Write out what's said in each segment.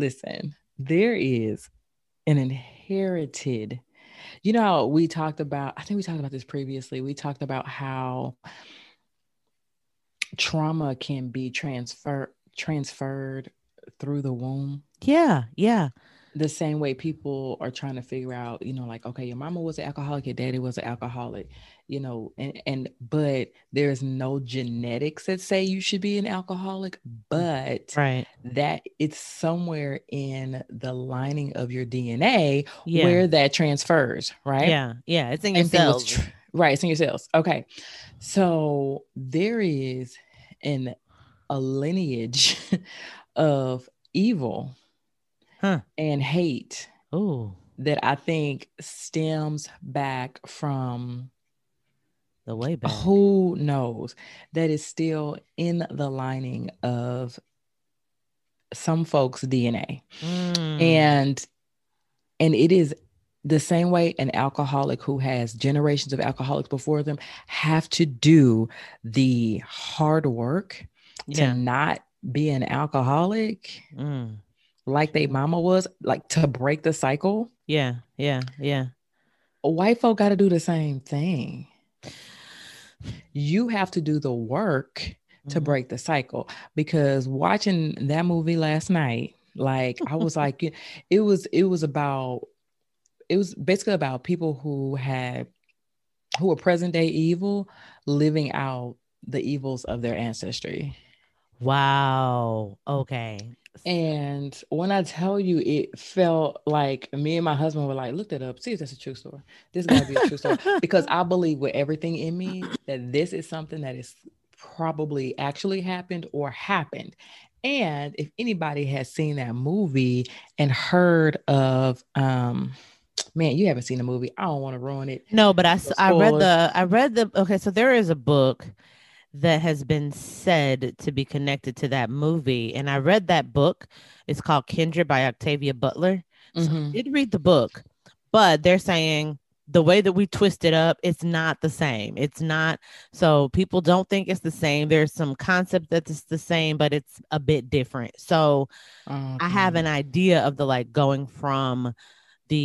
Listen, there is an inherited, you know, how we talked about, I think we talked about this previously. We talked about how trauma can be transferred through the womb. Yeah. Yeah. The same way people are trying to figure out, you know, like, okay, your mama was an alcoholic, your daddy was an alcoholic, you know, and but there's no genetics that say you should be an alcoholic, but right, that it's somewhere in the lining of your DNA where that transfers, right? Yeah. Yeah. It's in your cells. Right. It's in your cells. Okay. So there is a lineage of evil and hate that I think stems back from the way back. Who knows? That is still in the lining of some folks' DNA. And it is the same way an alcoholic who has generations of alcoholics before them have to do the hard work to not be an alcoholic. Like they mama was, like, to break the cycle. Yeah, yeah, yeah. White folk got to do the same thing. You have to do the work to break the cycle, because watching that movie last night, like, I was like, it was basically about people who were present day evil living out the evils of their ancestry. Wow. Okay. And when I tell you, it felt like me and my husband were like, looked it up, see if that's a true story. This is going to be a true story, because I believe with everything in me that this is something that is probably actually happened or happened. And if anybody has seen that movie and heard of, man, you haven't seen the movie. I don't want to ruin it. No, but I read the, okay. So there is a book that has been said to be connected to that movie. And I read that book. It's called Kindred by Octavia Butler. So I did read the book, but they're saying the way that we twist it up, it's not the same. It's not. So people don't think it's the same. There's some concept that it's the same, but it's a bit different. So I have an idea of the, like, going from the,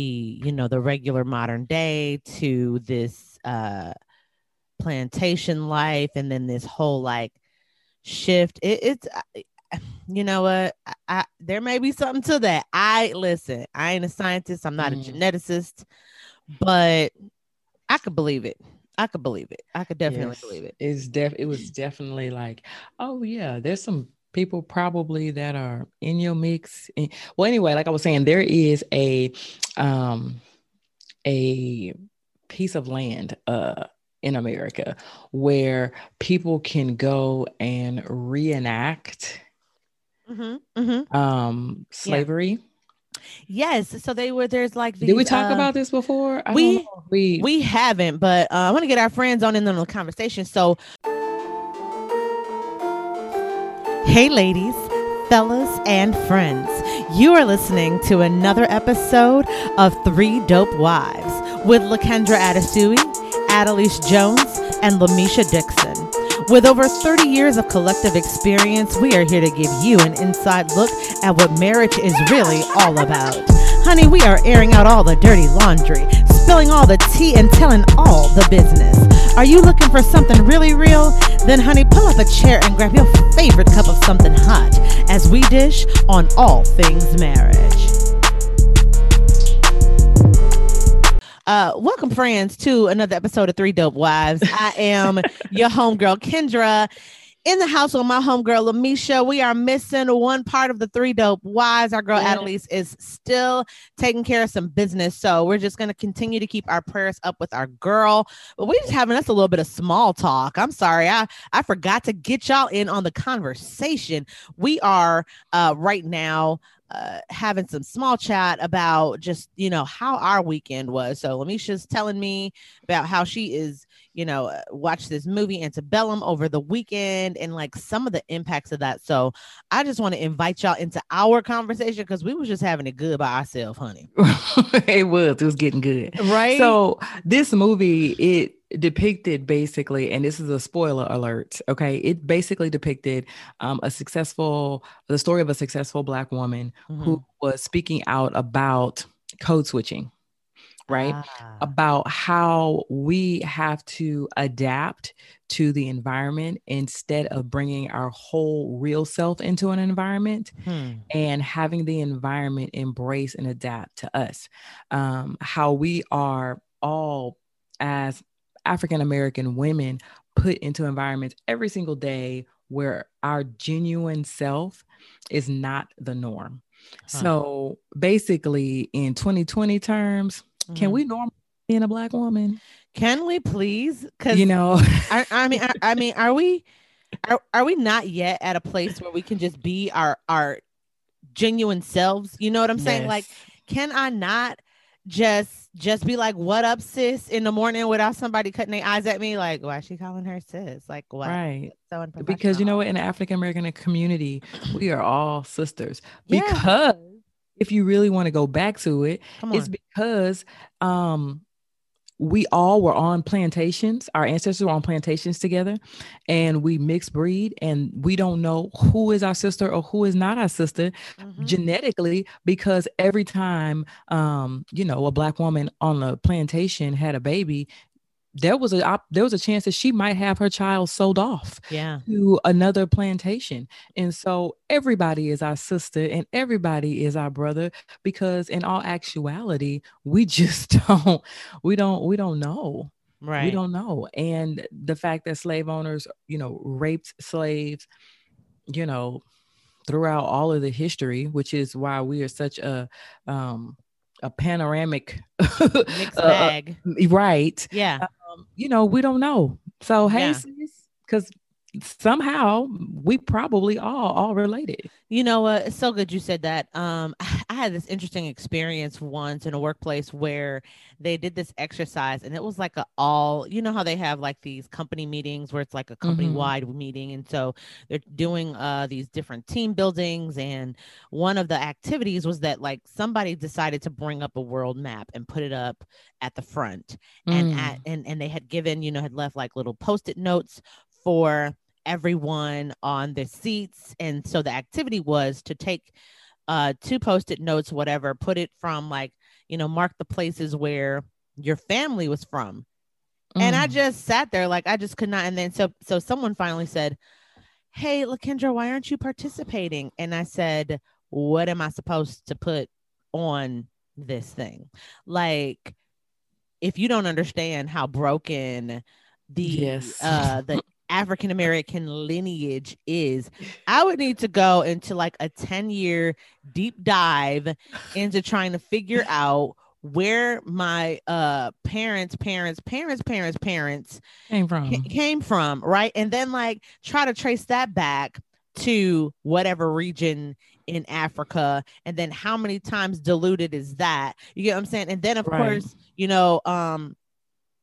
you know, the regular modern day to this, plantation life, and then this whole, like, shift. It's you know what, I there may be something to that. I ain't a scientist, I'm not a geneticist, but I could believe it. I could definitely believe it. It was definitely like, oh yeah, there's some people probably that are in your mix. Well, anyway, like I was saying, there is a piece of land in America where people can go and reenact slavery. Yes. So they were, there's like, these, did we talk about this before? I don't know. We haven't, but I want to get our friends on in the conversation. So, hey ladies, fellas, and friends, you are listening to another episode of Three Dope Wives with LaKendra Atasui, Adelise Jones, and Lamisha Dixon. With over 30 years of collective experience, we are here to give you an inside look at what marriage is really all about. Honey, we are airing out all the dirty laundry, spilling all the tea, and telling all the business. Are you looking for something really real? Then, honey, pull up a chair and grab your favorite cup of something hot as we dish on all things marriage. Welcome, friends, to another episode of Three Dope Wives. I am your homegirl, Kendra, in the house with my homegirl, Lamisha. We are missing one part of the Three Dope Wives. Our girl, Adelise, is still taking care of some business, so we're just going to continue to keep our prayers up with our girl. But we're just having us a little bit of small talk. I'm sorry. I forgot to get y'all in on the conversation. We are right now having some small chat about just, you know, how our weekend was. So Lamisha's telling me about how she is, you know, watched this movie Antebellum over the weekend and like some of the impacts of that. So I just want to invite y'all into our conversation, because we was just having it good by ourselves, honey. It was getting good. Right. So this movie, it depicted basically, and this is a spoiler alert, okay? It basically depicted the story of a successful Black woman who was speaking out about code switching, right? About how we have to adapt to the environment instead of bringing our whole real self into an environment and having the environment embrace and adapt to us. How we are all, as African-American women, put into environments every single day where our genuine self is not the norm. So basically in 2020 terms, can we norm being a Black woman? Can we please? Cause you know, I mean, are we not yet at a place where we can just be our genuine selves? You know what I'm saying? Yes. Like, can I not just be like, what up, sis, in the morning without somebody cutting their eyes at me like, why is she calling her sis? Like, what? Right. So unprofessional. Because you know what, in the African-American community, we are all sisters. Yeah. Because if you really want to go back to it, it's because we all were on plantations. Our ancestors were on plantations together, and we mixed breed, and we don't know who is our sister or who is not our sister genetically, because every time, a Black woman on the plantation had a baby, there was a chance that she might have her child sold off to another plantation. And so everybody is our sister and everybody is our brother, because in all actuality, we just don't know. Right. We don't know. And the fact that slave owners, raped slaves, throughout all of the history, which is why we are such a panoramic mixed bag. Right. Yeah. We don't know. So, hey, sis, because somehow we probably all related. You know what? It's so good you said that. I had this interesting experience once in a workplace where they did this exercise, and it was like how they have like these company meetings where it's like a company wide meeting. And so they're doing these different team buildings. And one of the activities was that like somebody decided to bring up a world map and put it up at the front and they had given, had left like little Post-it notes for everyone on their seats. And so the activity was to take two Post-it notes, whatever, put it from like, mark the places where your family was from. And I just sat there like, I just could not. And then so someone finally said, hey, LaKendra, why aren't you participating? And I said, what am I supposed to put on this thing? Like, if you don't understand how broken the African-American lineage is, I would need to go into like a 10-year deep dive into trying to figure out where my parents' parents came from, right? And then like try to trace that back to whatever region in Africa, and then how many times diluted is that? You get what I'm saying? And then of course,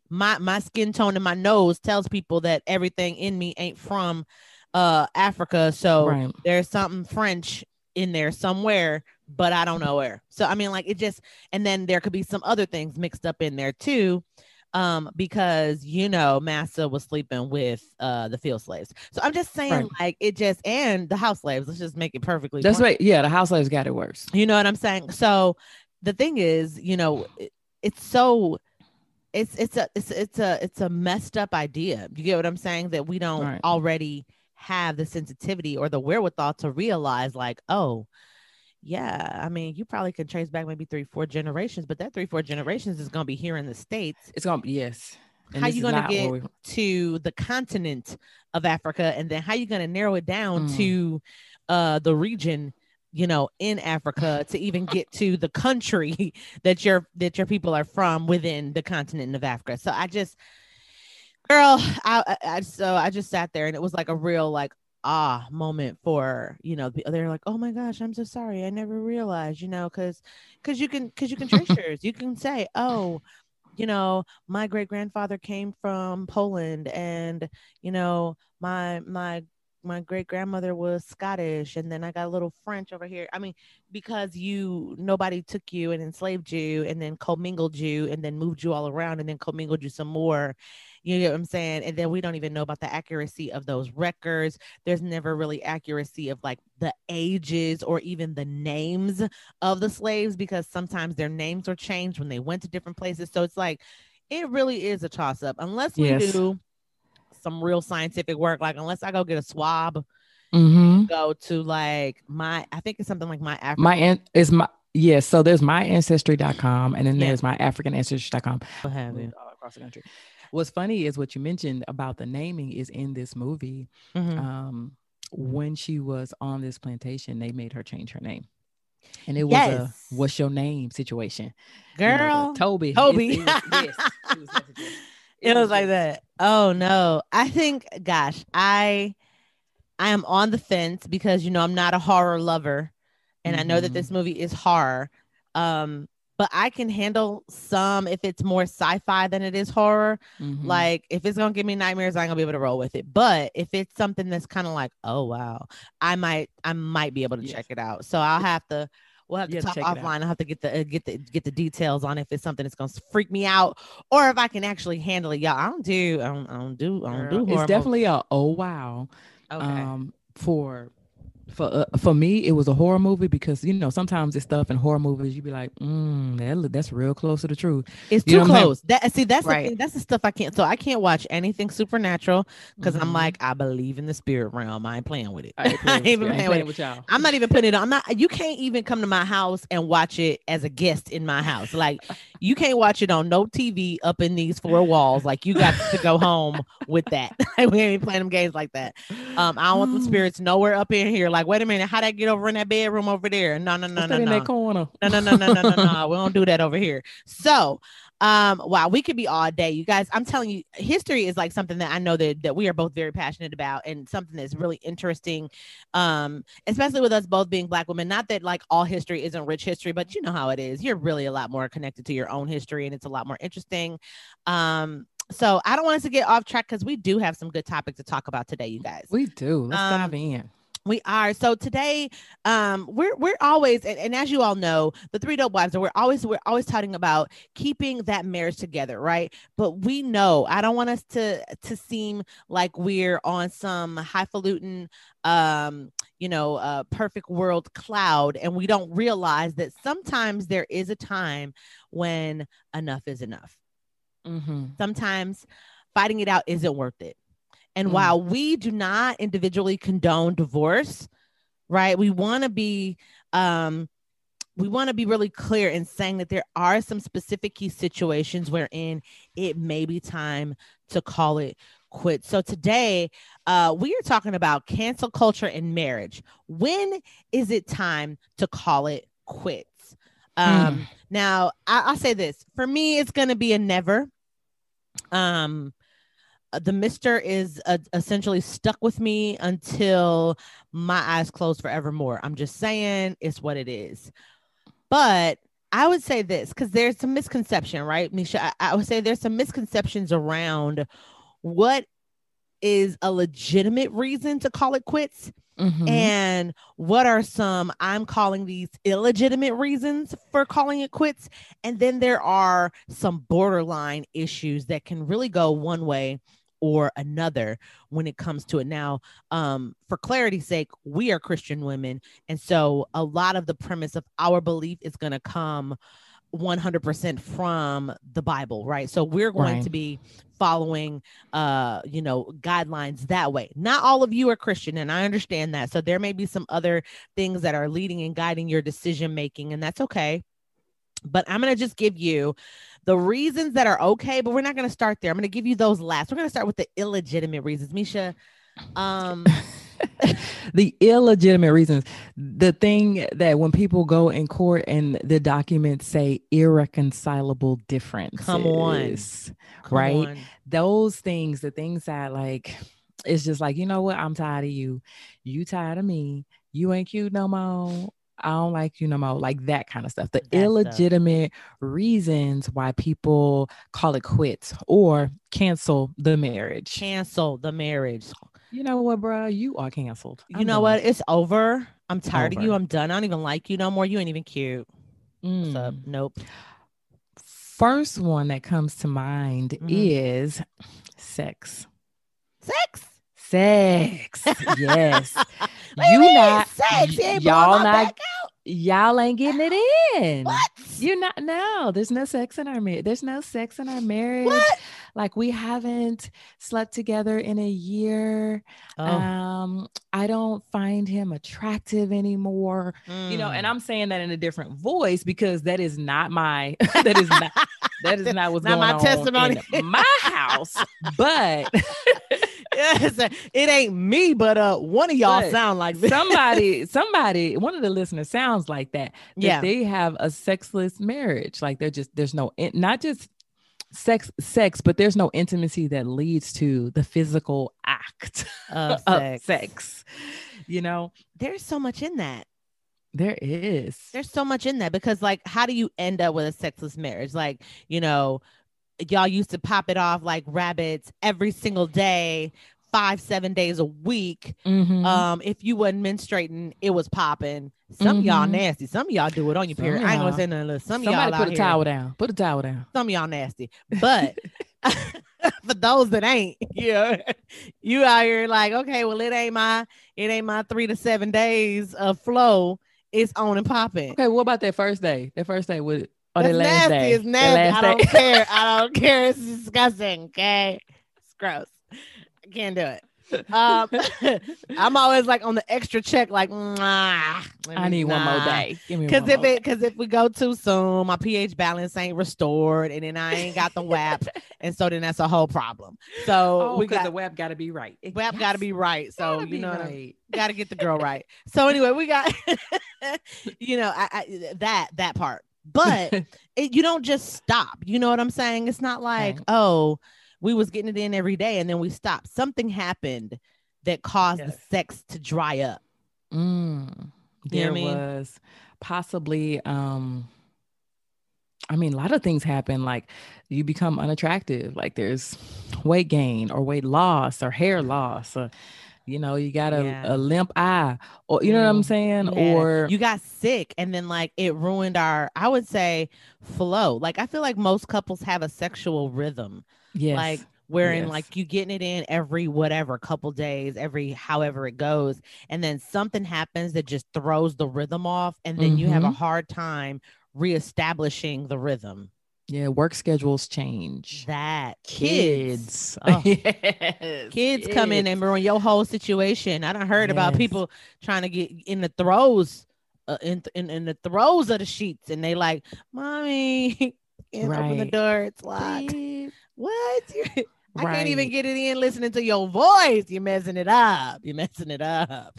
my skin tone and my nose tells people that everything in me ain't from Africa. So there's something French in there somewhere, but I don't know where. So, I mean, like it just, and then there could be some other things mixed up in there too. Because, Massa was sleeping with the field slaves. So I'm just saying like it just, and the house slaves, let's just make it perfectly. That's right. Yeah. The house slaves got it worse. You know what I'm saying? So the thing is, it's so, It's a messed up idea. You get what I'm saying? That we don't already have the sensitivity or the wherewithal to realize like, oh yeah, I mean, you probably can trace back maybe 3-4 generations, but that 3-4 generations is going to be here in the States. It's going to be, And how you going to get to the continent of Africa? And then how you going to narrow it down to the region, in Africa, to even get to the country that your people are from within the continent of Africa. So I just, girl, I just sat there, and it was like a real like moment for, they're like, oh my gosh, I'm so sorry. I never realized, cause you can trace yours. You can say, oh, my great grandfather came from Poland, and my my great grandmother was Scottish, and then I got a little French over here. I mean, because nobody took you and enslaved you and then commingled you and then moved you all around and then commingled you some more. You know what I'm saying? And then we don't even know about the accuracy of those records. There's never really accuracy of like the ages or even the names of the slaves, because sometimes their names were changed when they went to different places. So it's like, it really is a toss up unless we do some real scientific work. Like unless I go get a swab, go to like I think it's something like my yeah. So there's my ancestry.com and then there's my African ancestry.com. All across the country. What's funny is what you mentioned about the naming is in this movie. When she was on this plantation, they made her change her name. And it was a what's your name situation. Girl. You know, Toby. It was like that. Oh no. I think, gosh, I am on the fence because I'm not a horror lover. And I know that this movie is horror. But I can handle some if it's more sci-fi than it is horror. Like if it's gonna give me nightmares, I'm gonna be able to roll with it. But if it's something that's kind of like, oh wow, I might be able to check it out. So we'll have to talk offline. I'll have to get the details on if it's something that's gonna freak me out or if I can actually handle it. Y'all, I don't do horror. It's definitely a oh wow. Okay. For me, it was a horror movie because sometimes this stuff in horror movies you be like, that's real close to the truth. It's too close. That's right. The thing, that's the stuff I can't. So I can't watch anything supernatural because I'm like, I believe in the spirit realm. I ain't playing with it. I ain't playing with y'all. I'm not even putting it on. You can't even come to my house and watch it as a guest in my house. Like you can't watch it on no TV up in these four walls. Like you got to go home with that. We ain't playing them games like that. I don't want the spirits nowhere up in here. Like, wait a minute, how'd I get over in that bedroom over there? No. We don't do that over here. So, wow, we could be all day, you guys. I'm telling you, history is like something that I know that we are both very passionate about and something that's really interesting, especially with us both being Black women. Not that like all history isn't rich history, but you know how it is. You're really a lot more connected to your own history and it's a lot more interesting. So I don't want us to get off track because we do have some good topics to talk about today, you guys. We do. Let's dive in. We are. So today, we're always, and as you all know, the Three Dope Wives, we're always talking about keeping that marriage together, right? But we know, I don't want us to seem like we're on some highfalutin, perfect world cloud, and we don't realize that sometimes there is a time when enough is enough. Sometimes fighting it out isn't worth it. And while we do not individually condone divorce, right, we want to be really clear in saying that there are some specific key situations wherein it may be time to call it quit. So today, we are talking about cancel culture in marriage. When is it time to call it quits? Now, I'll say this. For me, it's going to be a never. The mister is essentially stuck with me until my eyes close forevermore. I'm just saying it's what it is. But I would say this because there's some misconception, right, Misha? I would say there's some misconceptions around what is a legitimate reason to call it quits and what are some, I'm calling these illegitimate reasons for calling it quits. And then there are some borderline issues that can really go one way or another when it comes to it. Now, for clarity's sake, we are Christian women. And so a lot of the premise of our belief is going to come 100% from the Bible, right? So we're going to be following, guidelines that way. Not all of you are Christian, and I understand that. So there may be some other things that are leading and guiding your decision-making, and that's okay. But I'm going to just give you the reasons that are okay, but we're not going to start there. I'm going to give you those last. We're going to start with the illegitimate reasons. Misha, the illegitimate reasons, the thing that when people go in court and the documents say irreconcilable differences, come on. Those things, the things that like, it's just like, you know what? I'm tired of you. You tired of me. You ain't cute no more. I don't like you no more. Like that kind of stuff. That's illegitimate reasons why people call it quits or cancel the marriage. You know what, bro? You are canceled. You know what? It's over. I'm tired of you. I'm done. I don't even like you no more. You ain't even cute. What's up? Nope. First one that comes to mind is sex. Sex. Yes. Sex. Y'all ain't getting it in. What? You're not. No, there's no sex in our marriage. There's no sex in our marriage. What? Like, we haven't slept together in a year. Oh. I don't find him attractive anymore. You know, and I'm saying that in a different voice because that is not my. That is not what's not going my testimony in my house. But. Yes, it ain't me, but one of y'all sound like this. somebody, one of the listeners sounds like that yeah. They have a sexless marriage. Like, they're just, there's no, not just sex, but there's no intimacy that leads to the physical act of sex. You know, there's so much in that. There is. There's so much in that because, like, how do you end up with a sexless marriage? Like, you know, y'all used to pop it off like rabbits every single day, 5-7 days a week. Mm-hmm. If you wasn't menstruating, it was popping. Some mm-hmm. y'all nasty. Some y'all do it on your period. I ain't gonna say nothing. Less. Somebody y'all put a towel down. Put a towel down. Some of y'all nasty, but for those that ain't, you out here like, okay, well, it ain't my 3 to 7 days of flow. It's on and popping. Okay, what about that first day? That first day would. That's nasty. Day. It's nasty. I don't care. It's disgusting. Okay. It's gross. I can't do it. I'm always like on the extra check, like, I need one more day. Because if we go too soon, my pH balance ain't restored, and then I ain't got the WAP, and so then that's a whole problem. So because the WAP got to be right. WAP got to be right. So you know, got to get the girl right. So anyway, we got, you know, I that part. But you don't just stop. You know what I'm saying? It's not like, we was getting it in every day and then we stopped. Something happened that caused the sex to dry up. There was possibly, a lot of things happen. Like, you become unattractive. Like, there's weight gain or weight loss or hair loss or, you know, you got a limp eye, or you know what I'm saying? Yeah. Or you got sick, and then like it ruined our, I would say, flow. Like, I feel like most couples have a sexual rhythm. Yes. Like, wherein like you getting it in every whatever couple days, every however it goes, and then something happens that just throws the rhythm off, and then you have a hard time reestablishing the rhythm. Yeah, work schedules change. That kids. Oh. Yes. Kids come in and ruin your whole situation. I done heard about people trying to get in the throes in the throes of the sheets, and they like, mommy, can't open the door, it's locked. Please. What? I can't even get it in listening to your voice. You're messing it up.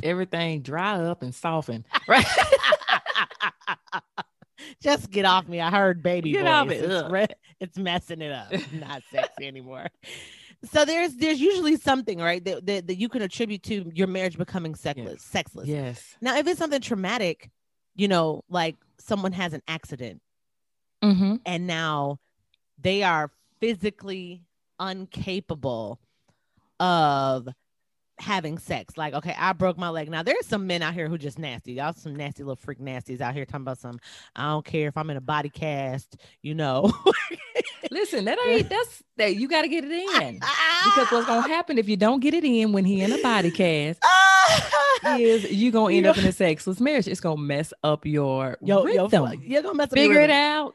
Everything dry up and soften. Right. Just get off me. I heard baby voice. It's messing it up. It's not sexy anymore. So there's usually something, right, that you can attribute to your marriage becoming sexless. Yes. Now, if it's something traumatic, you know, like someone has an accident and now they are physically incapable of having sex. Like, okay, I broke my leg. Now there's some men out here who just nasty. Y'all some nasty little freak nasties out here talking about some, I don't care if I'm in a body cast, you know. Listen, that's you got to get it in, because what's gonna happen if you don't get it in when he in a body cast is you gonna end up in a sexless marriage. It's gonna mess up your rhythm. You're gonna mess up your rhythm. Figure it out.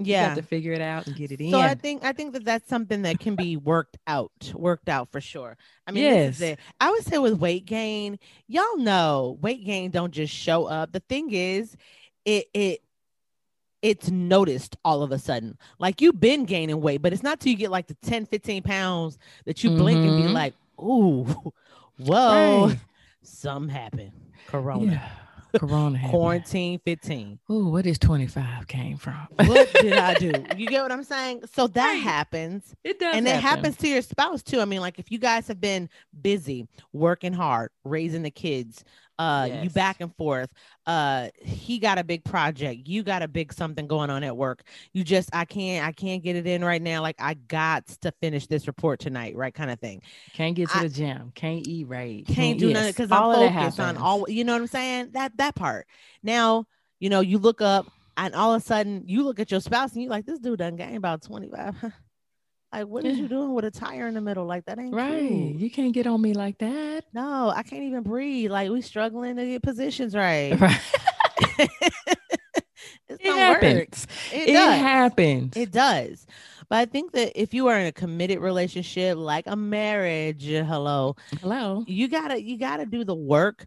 Yeah, you have to figure it out and get it in. So I think that that's something that can be worked out for sure. I mean, yes. This is it. I would say with weight gain, y'all know weight gain don't just show up. The thing is, it's noticed all of a sudden. Like, you've been gaining weight, but it's not till you get like the 10, 15 pounds that you blink and be like, ooh, whoa, something happened. Corona. Yeah. Corona happened. Quarantine 15. Ooh, where does 25 came from? What did I do? You get what I'm saying? So that happens. It does. And it happens to your spouse too. I mean, like, if you guys have been busy, working hard, raising the kids, you back and forth. He got a big project. You got a big something going on at work. You just, I can't get it in right now. Like, I got to finish this report tonight, right? Kind of thing. Can't get to the gym. Can't eat right. Can't do nothing because I'm focused on all, you know what I'm saying? That part. Now, you know, you look up and all of a sudden you look at your spouse and you're like, this dude done gained about 25. Like, what is you doing with a tire in the middle? Like, that ain't right. Cool. You can't get on me like that. No, I can't even breathe. Like, we struggling to get positions right. It happens. But I think that if you are in a committed relationship, like a marriage, hello, you gotta do the work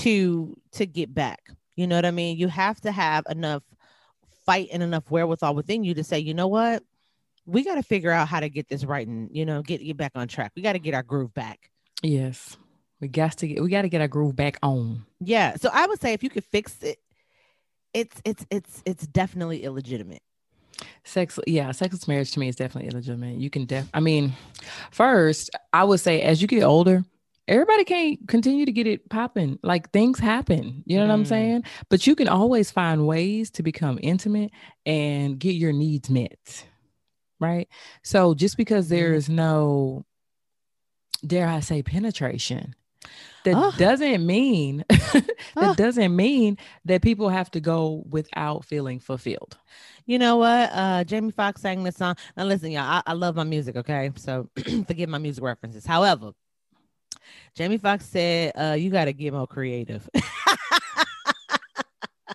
to get back. You know what I mean? You have to have enough fight and enough wherewithal within you to say, you know what? We got to figure out how to get this right and, you know, get back on track. We got to get our groove back. Yes. We got to get our groove back on. Yeah. So I would say if you could fix it, it's definitely illegitimate. Sexless marriage to me is definitely illegitimate. You can first I would say as you get older, everybody can't continue to get it popping. Like, things happen, you know what I'm saying? But you can always find ways to become intimate and get your needs met. Right. So just because there is no, dare I say, penetration, that doesn't mean that people have to go without feeling fulfilled. You know what? Jamie Foxx sang this song. Now listen, y'all, I love my music. Okay. So forgive my music references. However, Jamie Foxx said, you got to get more creative.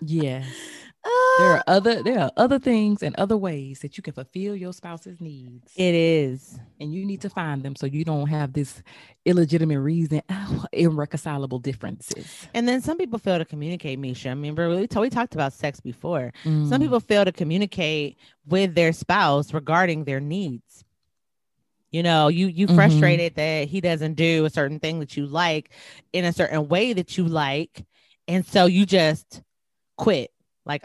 Yes. There are other things and other ways that you can fulfill your spouse's needs. It is. And you need to find them so you don't have this illegitimate reason, irreconcilable differences. And then some people fail to communicate, Misha. I mean, we talked about sex before. Mm. Some people fail to communicate with their spouse regarding their needs. You know, you frustrated that he doesn't do a certain thing that you like in a certain way that you like. And so you just quit. Like,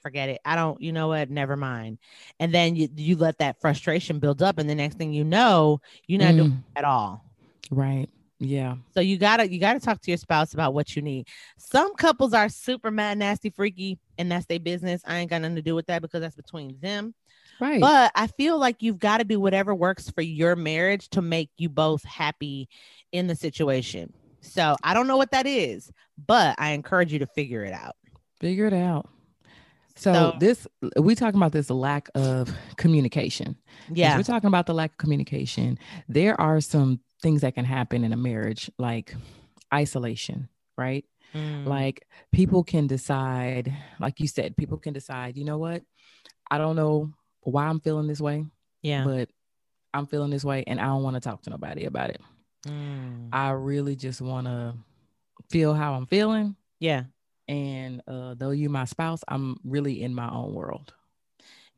forget it. I don't, you know what? Never mind. And then you let that frustration build up. And the next thing you know, you're not doing it at all. Right. Yeah. So you gotta talk to your spouse about what you need. Some couples are super mad, nasty, freaky, and that's their business. I ain't got nothing to do with that because that's between them. Right. But I feel like you've got to do whatever works for your marriage to make you both happy in the situation. So I don't know what that is, but I encourage you to figure it out. Figure it out. So we talking about this lack of communication. Yeah. We're talking about the lack of communication. There are some things that can happen in a marriage, like isolation, right? Mm. Like, people can decide, like you said, you know what? I don't know why I'm feeling this way. Yeah. But I'm feeling this way and I don't want to talk to nobody about it. Mm. I really just want to feel how I'm feeling. Yeah. And though you're my spouse, I'm really in my own world.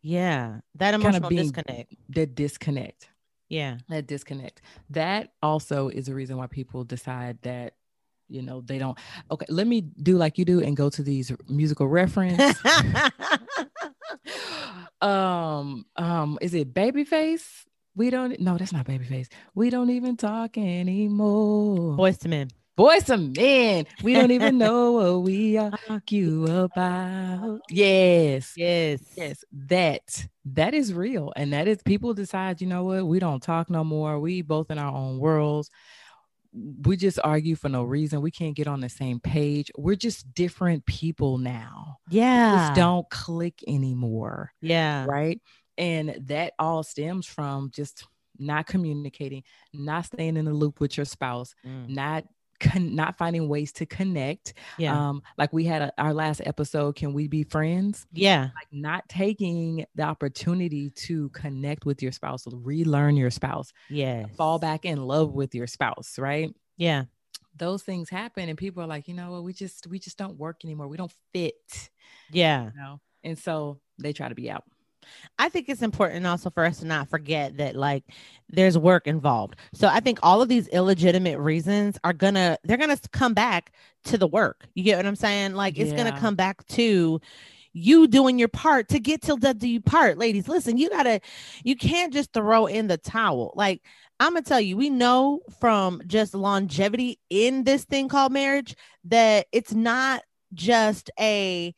Yeah. That emotional disconnect. That disconnect. Yeah. That disconnect. That also is a reason why people decide that, you know, they don't. Okay, let me do like you do and go to these musical reference. Is it Babyface? No, that's not Babyface. We don't even talk anymore. Boyz II Men. We don't even know what we are talking about. Yes. That is real. And that is, people decide, you know what? We don't talk no more. We both in our own worlds. We just argue for no reason. We can't get on the same page. We're just different people now. Yeah. We just don't click anymore. Yeah. Right. And that all stems from just not communicating, not staying in the loop with your spouse, not finding ways to connect. Yeah. Like we had our last episode, Can We Be Friends? Yeah. Like, not taking the opportunity to connect with your spouse, relearn your spouse. Yeah. Fall back in love with your spouse. Right. Yeah. Those things happen and people are like, you know what? We just don't work anymore. We don't fit. Yeah. You know? And so they try to be out. I think it's important also for us to not forget that, like, there's work involved. So I think all of these illegitimate reasons they're going to come back to the work. You get what I'm saying? Like, it's going to come back to, you doing your part to get till death do you part. Ladies, listen, you can't just throw in the towel. Like, I'm going to tell you, we know from just longevity in this thing called marriage that it's not just a,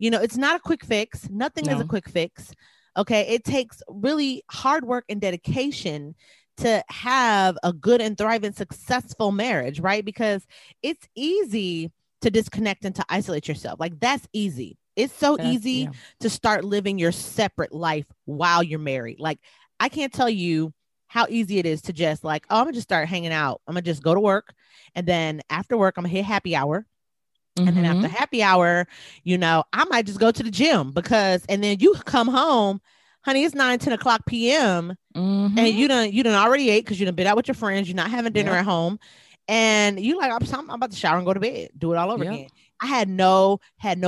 it's not a quick fix. Nothing is a quick fix. Okay. It takes really hard work and dedication to have a good and thriving, successful marriage, right? Because it's easy to disconnect and to isolate yourself. Like, that's easy. It's so easy to start living your separate life while you're married. Like, I can't tell you how easy it is to just like, oh, I'm gonna just start hanging out. I'm gonna just go to work. And then after work, I'm gonna hit happy hour. And then after happy hour, I might just go to the gym and then you come home, honey, it's 9-10 o'clock PM and you done already ate because you done been out with your friends. You're not having dinner at home. And you like, I'm about to shower and go to bed, do it all over again. I had no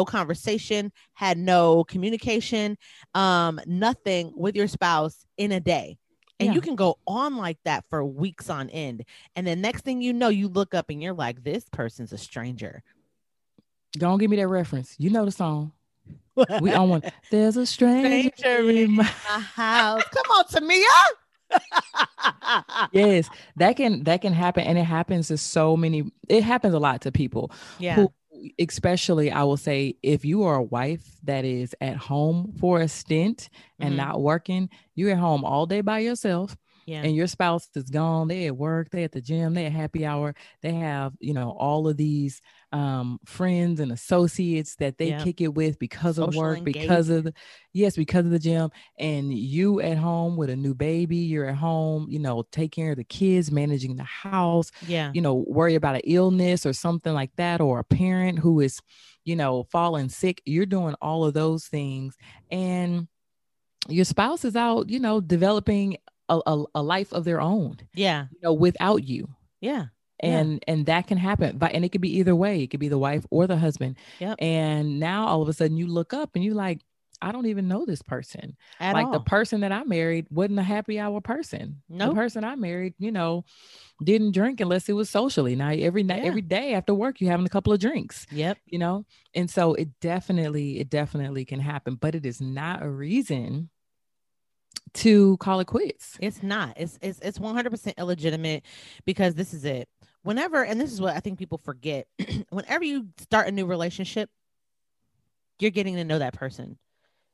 conversation, had no communication, nothing with your spouse in a day. And you can go on like that for weeks on end. And the next thing you know, you look up and you're like, this person's a stranger. Don't give me that reference. You know the song. We all want. There's a stranger in my house. Come on, Tamia. Yes, that can happen, and it happens to so many. It happens a lot to people. Yeah. Who, especially, I will say, if you are a wife that is at home for a stint and not working, you're at home all day by yourself. Yeah. And your spouse is gone. They at work, they at the gym, they at happy hour. They have, all of these friends and associates that they kick it with because of social work, engagement. Because of the gym. And you at home with a new baby, you're at home, take care of the kids, managing the house, worry about an illness or something like that, or a parent who is, falling sick. You're doing all of those things. And your spouse is out, developing a life of their own, without you. Yeah. And that can happen, but, and it could be either way. It could be the wife or the husband. Yep. And now all of a sudden you look up and you like, I don't even know this person. At like all. The person that I married wasn't a happy hour person. No, nope. The person I married, didn't drink unless it was socially. Now every night, every day after work, you're having a couple of drinks. Yep. And so it definitely can happen, but it is not a reason to call it quits. It's not. It's 100% illegitimate, because this is it. Whenever, and this is what I think people forget, whenever you start a new relationship, you're getting to know that person.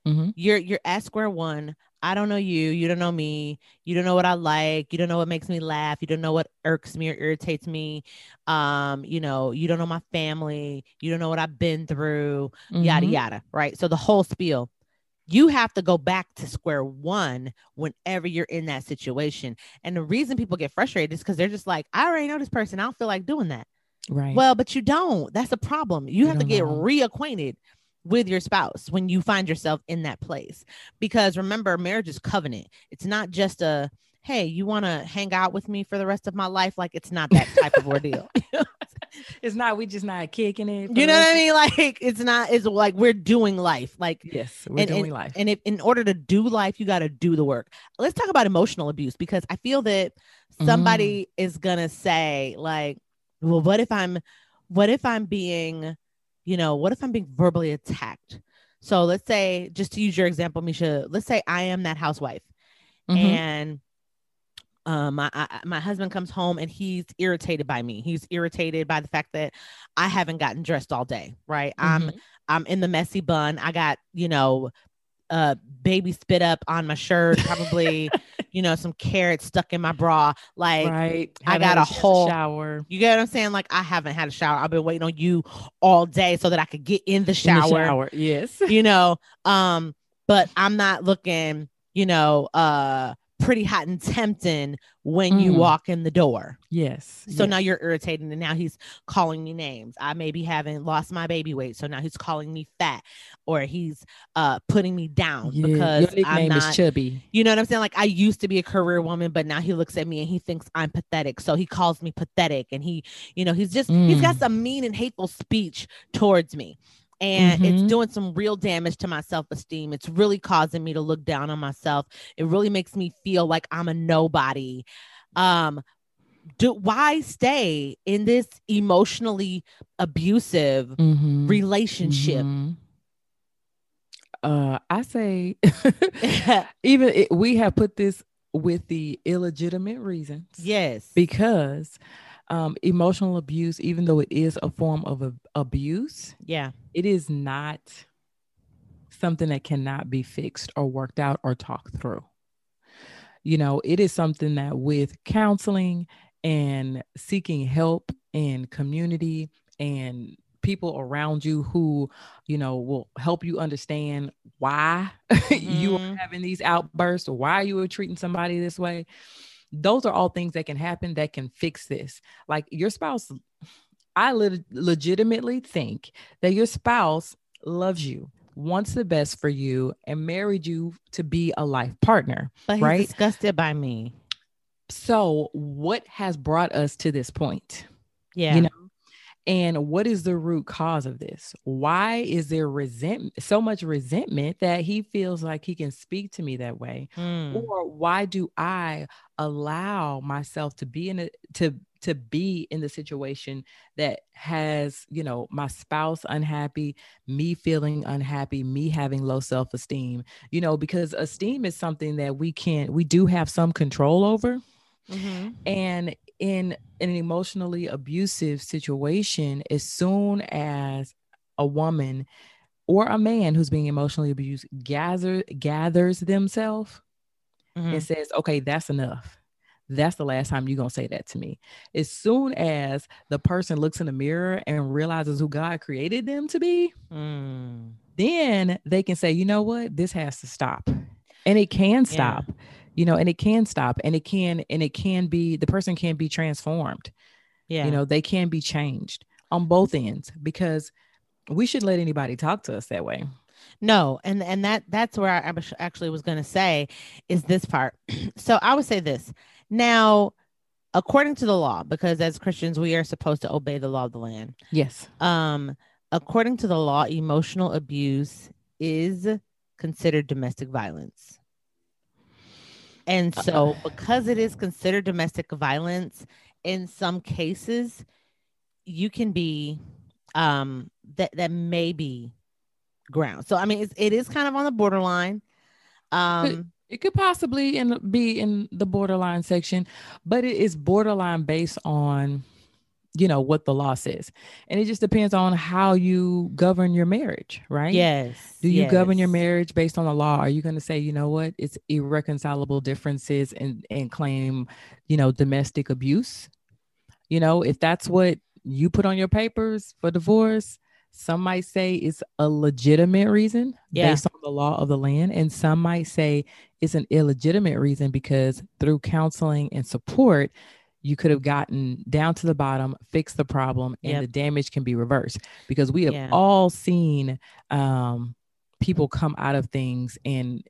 Mm-hmm. You're at square one. I don't know you. You don't know me. You don't know what I like. You don't know what makes me laugh. You don't know what irks me or irritates me. You don't know my family. You don't know what I've been through. Mm-hmm. Yada yada. Right. So the whole spiel. You have to go back to square one whenever you're in that situation. And the reason people get frustrated is because they're just like, I already know this person. I don't feel like doing that. Right. Well, but you don't. That's the problem. You have to get reacquainted with your spouse when you find yourself in that place. Because remember, marriage is covenant. It's not just a, hey, you want to hang out with me for the rest of my life? Like, it's not that type of ordeal. It's not, we just not kicking it. You know what I mean? Like, it's not, it's like we're doing life. Like, yes, we're doing life. And if, in order to do life, you got to do the work. Let's talk about emotional abuse, because I feel that somebody is going to say like, well, what if I'm being verbally attacked? So let's say, just to use your example, Misha, let's say I am that housewife and my husband comes home and he's irritated by me. He's irritated by the fact that I haven't gotten dressed all day. Right. I'm in the messy bun. I got, baby spit up on my shirt, probably, some carrots stuck in my bra. Like, right. I got a whole shower. You get what I'm saying? Like, I haven't had a shower. I've been waiting on you all day so that I could get in the shower. Yes. But I'm not looking, pretty hot and tempting when you walk in the door. Yes. So now you're irritated, and now he's calling me names. I maybe haven't lost my baby weight, so now he's calling me fat, or he's putting me down because I'm not chubby. You know what I'm saying? Like, I used to be a career woman, but now he looks at me and he thinks I'm pathetic, so he calls me pathetic, and he, he's just he's got some mean and hateful speech towards me. And it's doing some real damage to my self-esteem. It's really causing me to look down on myself. It really makes me feel like I'm a nobody. Why stay in this emotionally abusive relationship I say, we have put this with the illegitimate reasons. Yes. Because emotional abuse, even though it is a form of abuse, yeah, it is not something that cannot be fixed or worked out or talked through. You know, it is something that with counseling and seeking help and community and people around you who, you know, will help you understand why you are having these outbursts or why you are treating somebody this way. Those are all things that can happen that can fix this. Like your spouse, I legitimately think that your spouse loves you, wants the best for you, and married you to be a life partner. But he's disgusted by me. So what has brought us to this point? Yeah. You know, and what is the root cause of this? Why is there so much resentment that he feels like he can speak to me that way? Or why do I allow myself to be in the situation that has, you know, my spouse unhappy, me feeling unhappy, me having low self-esteem, you know, because esteem is something that we do have some control over. Mm-hmm. And in an emotionally abusive situation, as soon as a woman or a man who's being emotionally abused gathers themselves and says, okay, that's enough. That's the last time you're going to say that to me. As soon as the person looks in the mirror and realizes who God created them to be, then they can say, you know what, this has to stop. And it can stop. Yeah. You know, and it can stop, and it can be, the person can be transformed. Yeah. You know, they can be changed on both ends, because we should let anybody talk to us that way. No. And that's where I actually was going to say is this part. So I would say this now, according to the law, because as Christians, we are supposed to obey the law of the land. Yes. According to the law, emotional abuse is considered domestic violence. And so because it is considered domestic violence, in some cases, you can be that may be ground. So, I mean, it is kind of on the borderline. It could possibly be in the borderline section, but it is borderline based on, you know, what the law says. And it just depends on how you govern your marriage, right? Yes. Do you govern your marriage based on the law? Are you going to say, you know what, it's irreconcilable differences and claim, you know, domestic abuse? You know, if that's what you put on your papers for divorce, some might say it's a legitimate reason based on the law of the land. And some might say it's an illegitimate reason because through counseling and support, you could have gotten down to the bottom, fixed the problem, and the damage can be reversed, because we have all seen people come out of things and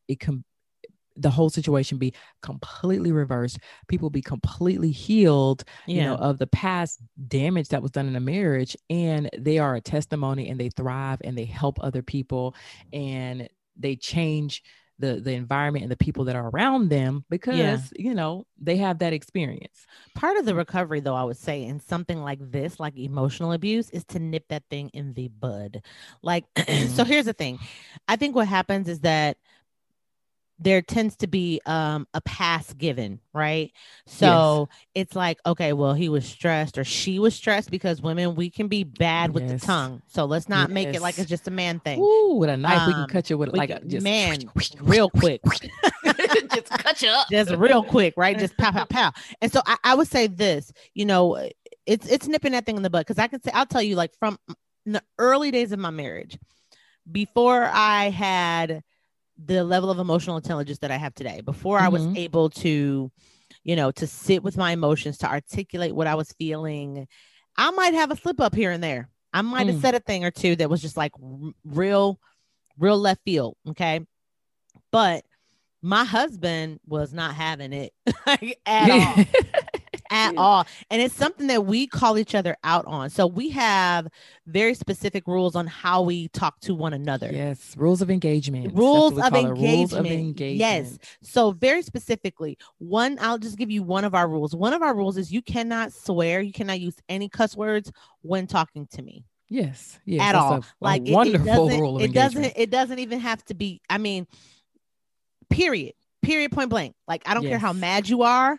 the whole situation be completely reversed. People be completely healed, you know, of the past damage that was done in a marriage, and they are a testimony, and they thrive, and they help other people, and they change the environment and the people that are around them, because, you know, they have that experience. Part of the recovery, though, I would say in something like this, like emotional abuse, is to nip that thing in the bud. Like, so here's the thing. I think what happens is that there tends to be a pass given, right? So it's like, okay, well, he was stressed or she was stressed, because women, we can be bad with the tongue. So let's not make it like it's just a man thing. Ooh, with a knife, we can cut you with real quick. Just cut you up. Just real quick, right? Just pow, pow, pow. And so I would say this, you know, it's nipping that thing in the butt, because I'll tell you, like, from the early days of my marriage, before I had the level of emotional intelligence that I have today, before I was able to, you know, to sit with my emotions, to articulate what I was feeling, I might have a slip up here and there. I might have said a thing or two that was just like real left field. Okay. But my husband was not having it like, at all. At all. And it's something that we call each other out on. So we have very specific rules on how we talk to one another. Yes. Rules of engagement. Yes. So very specifically, I'll just give you one of our rules. One of our rules is you cannot swear. You cannot use any cuss words when talking to me. Yes. At all. Like, wonderful rule of engagement. It doesn't even have to be, I mean, period, point blank. Like, I don't care how mad you are.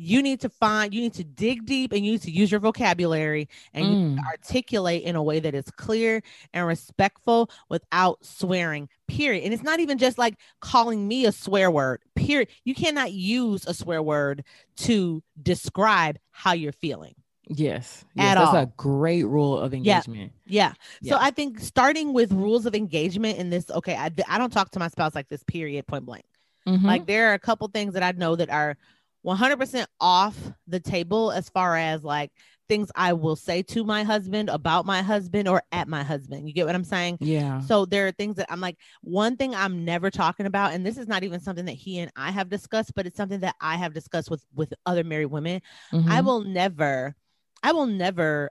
You need to dig deep, and you need to use your vocabulary and you need to articulate in a way that is clear and respectful without swearing, period. And it's not even just like calling me a swear word, period. You cannot use a swear word to describe how you're feeling. Yes, that's all. A great rule of engagement. Yeah. So I think starting with rules of engagement in this, okay, I don't talk to my spouse like this, period, point blank. Mm-hmm. Like, there are a couple things that I know that are 100% off the table as far as like things I will say to my husband, about my husband, or at my husband. You get what I'm saying? Yeah. So there are things that I'm like, one thing I'm never talking about, and this is not even something that he and I have discussed, but it's something that I have discussed with other married women. Mm-hmm. I will never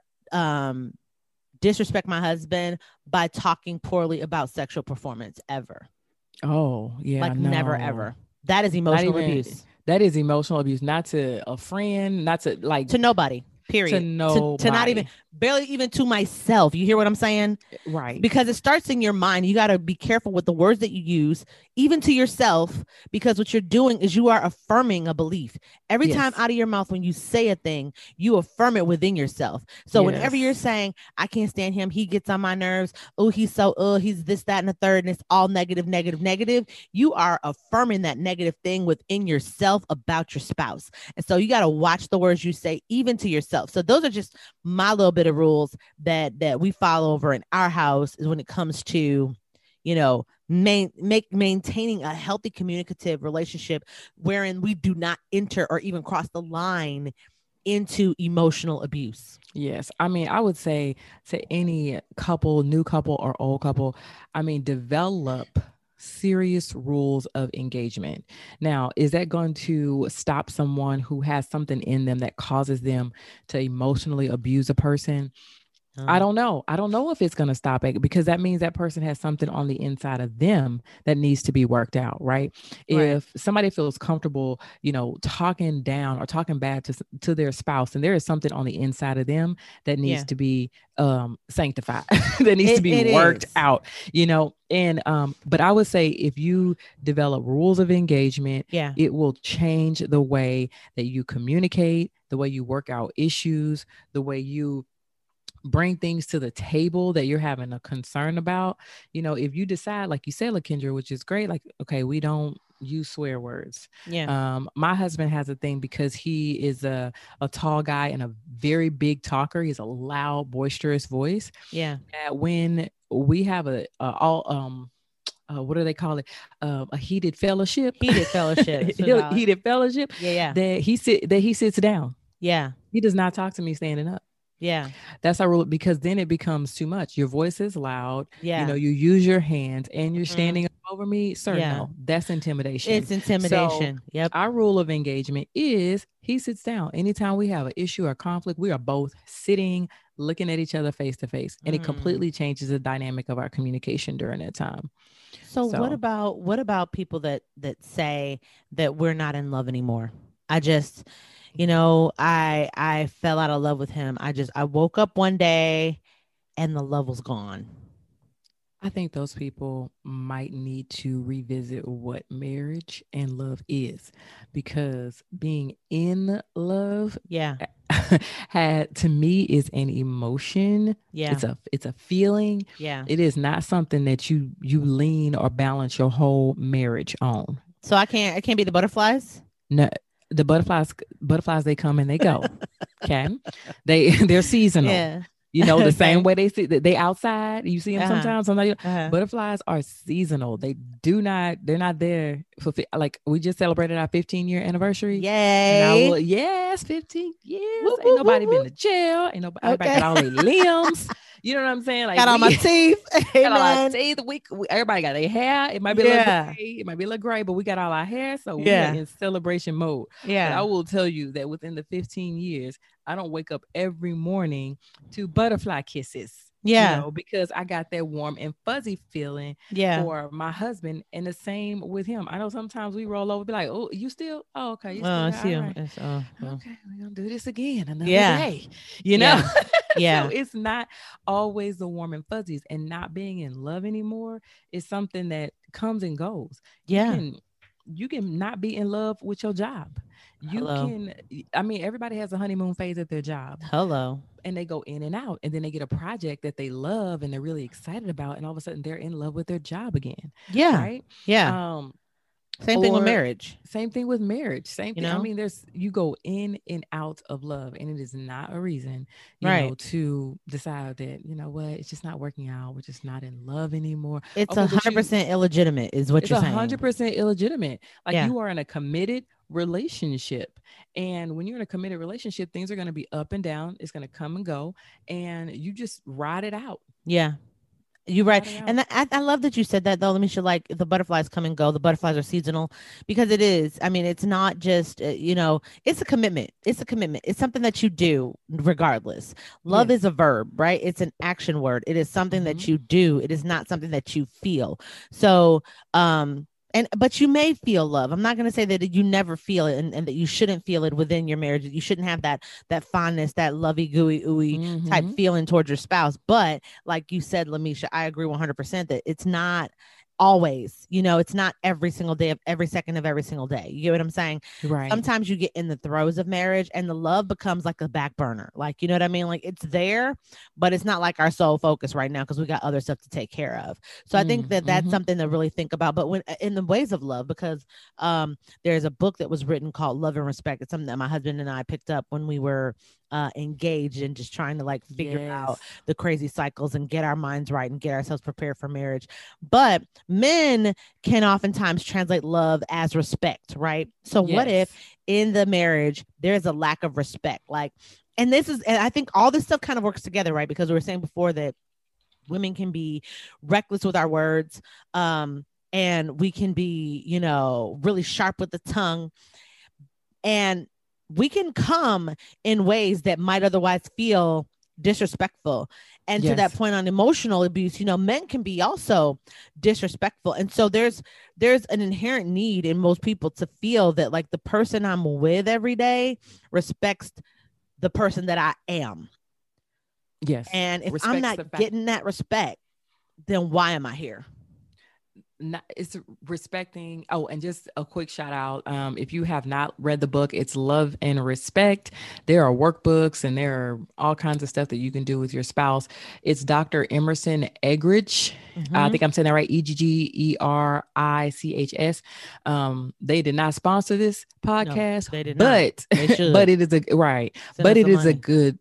disrespect my husband by talking poorly about sexual performance ever. Oh, yeah. Like, no. Never, ever. That is emotional abuse. That is emotional abuse. Not to a friend, not to like... To nobody, period. To nobody. To not even, barely even to myself. You hear what I'm saying? Right. Because it starts in your mind. You got to be careful with the words that you use, even to yourself, because what you're doing is you are affirming a belief. Every time out of your mouth, when you say a thing, you affirm it within yourself. So whenever you're saying, I can't stand him, he gets on my nerves, oh, he's so, he's this, that, and the third, and it's all negative, you are affirming that negative thing within yourself about your spouse. And so you got to watch the words you say, even to yourself. So those are just my little bit of rules that we follow over in our house is when it comes to, you know, maintaining a healthy communicative relationship wherein we do not enter or even cross the line into emotional abuse. Yes. I mean, I would say to any couple, new couple or old couple, I mean, develop serious rules of engagement. Now, is that going to stop someone who has something in them that causes them to emotionally abuse a person? I don't know. I don't know if it's going to stop it, because that means that person has something on the inside of them that needs to be worked out, right? If somebody feels comfortable, you know, talking down or talking bad to their spouse, and there is something on the inside of them that needs to be sanctified, that needs to be worked out, you know? And, but I would say if you develop rules of engagement, it will change the way that you communicate, the way you work out issues, the way you bring things to the table that you're having a concern about. You know, if you decide, like you said, LaKendra, which is great, like, okay, we don't use swear words. My husband has a thing because he is a tall guy and a very big talker. He's a loud, boisterous voice. And when we have a heated fellowship. That he sits down. He does not talk to me standing up. That's our rule, because then it becomes too much. Your voice is loud. You know, you use your hands and you're standing up over me. No, that's intimidation. It's intimidation. So our rule of engagement is he sits down. Anytime we have an issue or conflict, we are both sitting, looking at each other face to face, and it completely changes the dynamic of our communication during that time. So what about people that say that we're not in love anymore? I just... You know, I fell out of love with him. I woke up one day and the love was gone. I think those people might need to revisit what marriage and love is, because being in love, to me is an emotion. It's a feeling. It is not something that you lean or balance your whole marriage on. So I can't be the butterflies? No. The butterflies, they come and they go. Okay. They're seasonal, you know, the same way they outside, you see them sometimes. Butterflies are seasonal. They're not there for, like, we just celebrated our 15-year anniversary. Yay. 15 years. Whoop, ain't nobody been to jail. Ain't nobody got all their limbs. You know what I'm saying? Like, got all my teeth. Got all our teeth. We everybody got their hair. It might be a little gray. It might be a little gray, but we got all our hair. So we're in celebration mode. But I will tell you that within the 15 years, I don't wake up every morning to butterfly kisses. Yeah. You know, because I got that warm and fuzzy feeling for my husband, and the same with him. I know sometimes we roll over, be like, "Oh, you still? Oh, okay. You still okay, we're gonna do this again another day." You know, So it's not always the warm and fuzzies, and not being in love anymore is something that comes and goes. Yeah. You can not be in love with your job. Everybody has a honeymoon phase at their job. Hello. And they go in and out, and then they get a project that they love and they're really excited about, and all of a sudden they're in love with their job again. Yeah. Right? Yeah. Same thing with marriage. Same thing with marriage. Same thing. You know? I mean, you go in and out of love, and it is not a reason, you know, to decide that, you know what, it's just not working out. We're just not in love anymore. It's 100% illegitimate is what you're saying. 100% illegitimate. You are in a committed relationship, and when you're in a committed relationship, things are going to be up and down. It's going to come and go, and you just ride it out. Yeah. You're right. And I love that you said that, though, Lamisha. Like, the butterflies come and go. The butterflies are seasonal, because it is. I mean, it's not just, it's a commitment. It's a commitment. It's something that you do regardless. Love is a verb, right? It's an action word. It is something that you do. It is not something that you feel. So, but you may feel love. I'm not going to say that you never feel it and that you shouldn't feel it within your marriage. You shouldn't have that fondness, that lovey-gooey, ooey type feeling towards your spouse. But like you said, Lamisha, I agree 100% that it's not always, it's not every single day of every second of every single day. You get what I'm saying? Right. Sometimes you get in the throes of marriage and the love becomes like a back burner. Like, you know what I mean? Like, it's there, but it's not like our sole focus right now because we got other stuff to take care of. So I think that that's something to really think about. But when in the ways of love, because there's a book that was written called Love and Respect. It's something that my husband and I picked up when we were engaged and just trying to figure out the crazy cycles and get our minds right and get ourselves prepared for marriage. But men can oftentimes translate love as respect, right? So what if in the marriage there's a lack of respect? And I think all this stuff kind of works together, right? Because we were saying before that women can be reckless with our words, and we can be, really sharp with the tongue, and we can come in ways that might otherwise feel disrespectful. And to that point on emotional abuse, men can be also disrespectful. And so there's an inherent need in most people to feel that the person I'm with every day respects the person that I am. Yes. And if I'm not getting that respect, then why am I here? It's respecting. Oh, and just a quick shout out. If you have not read the book, it's Love and Respect. There are workbooks and there are all kinds of stuff that you can do with your spouse. It's Dr. Emerson Eggerichs. I think I'm saying that right. Eggerichs. They did not sponsor this podcast, no, they did not. But it is it's a good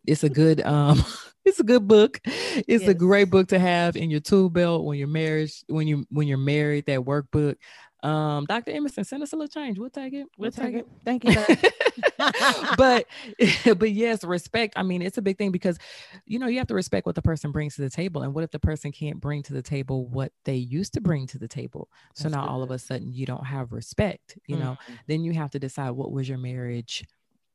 book. It's a great book to have in your tool belt when you're married. When you're married, that workbook. Dr. Emerson, send us a little change. We'll take it. We'll take it. Thank you. but yes, respect. I mean, it's a big thing because, you have to respect what the person brings to the table. And what if the person can't bring to the table what they used to bring to the table? So that's now all of a sudden you don't have respect, you know, then you have to decide what was your marriage.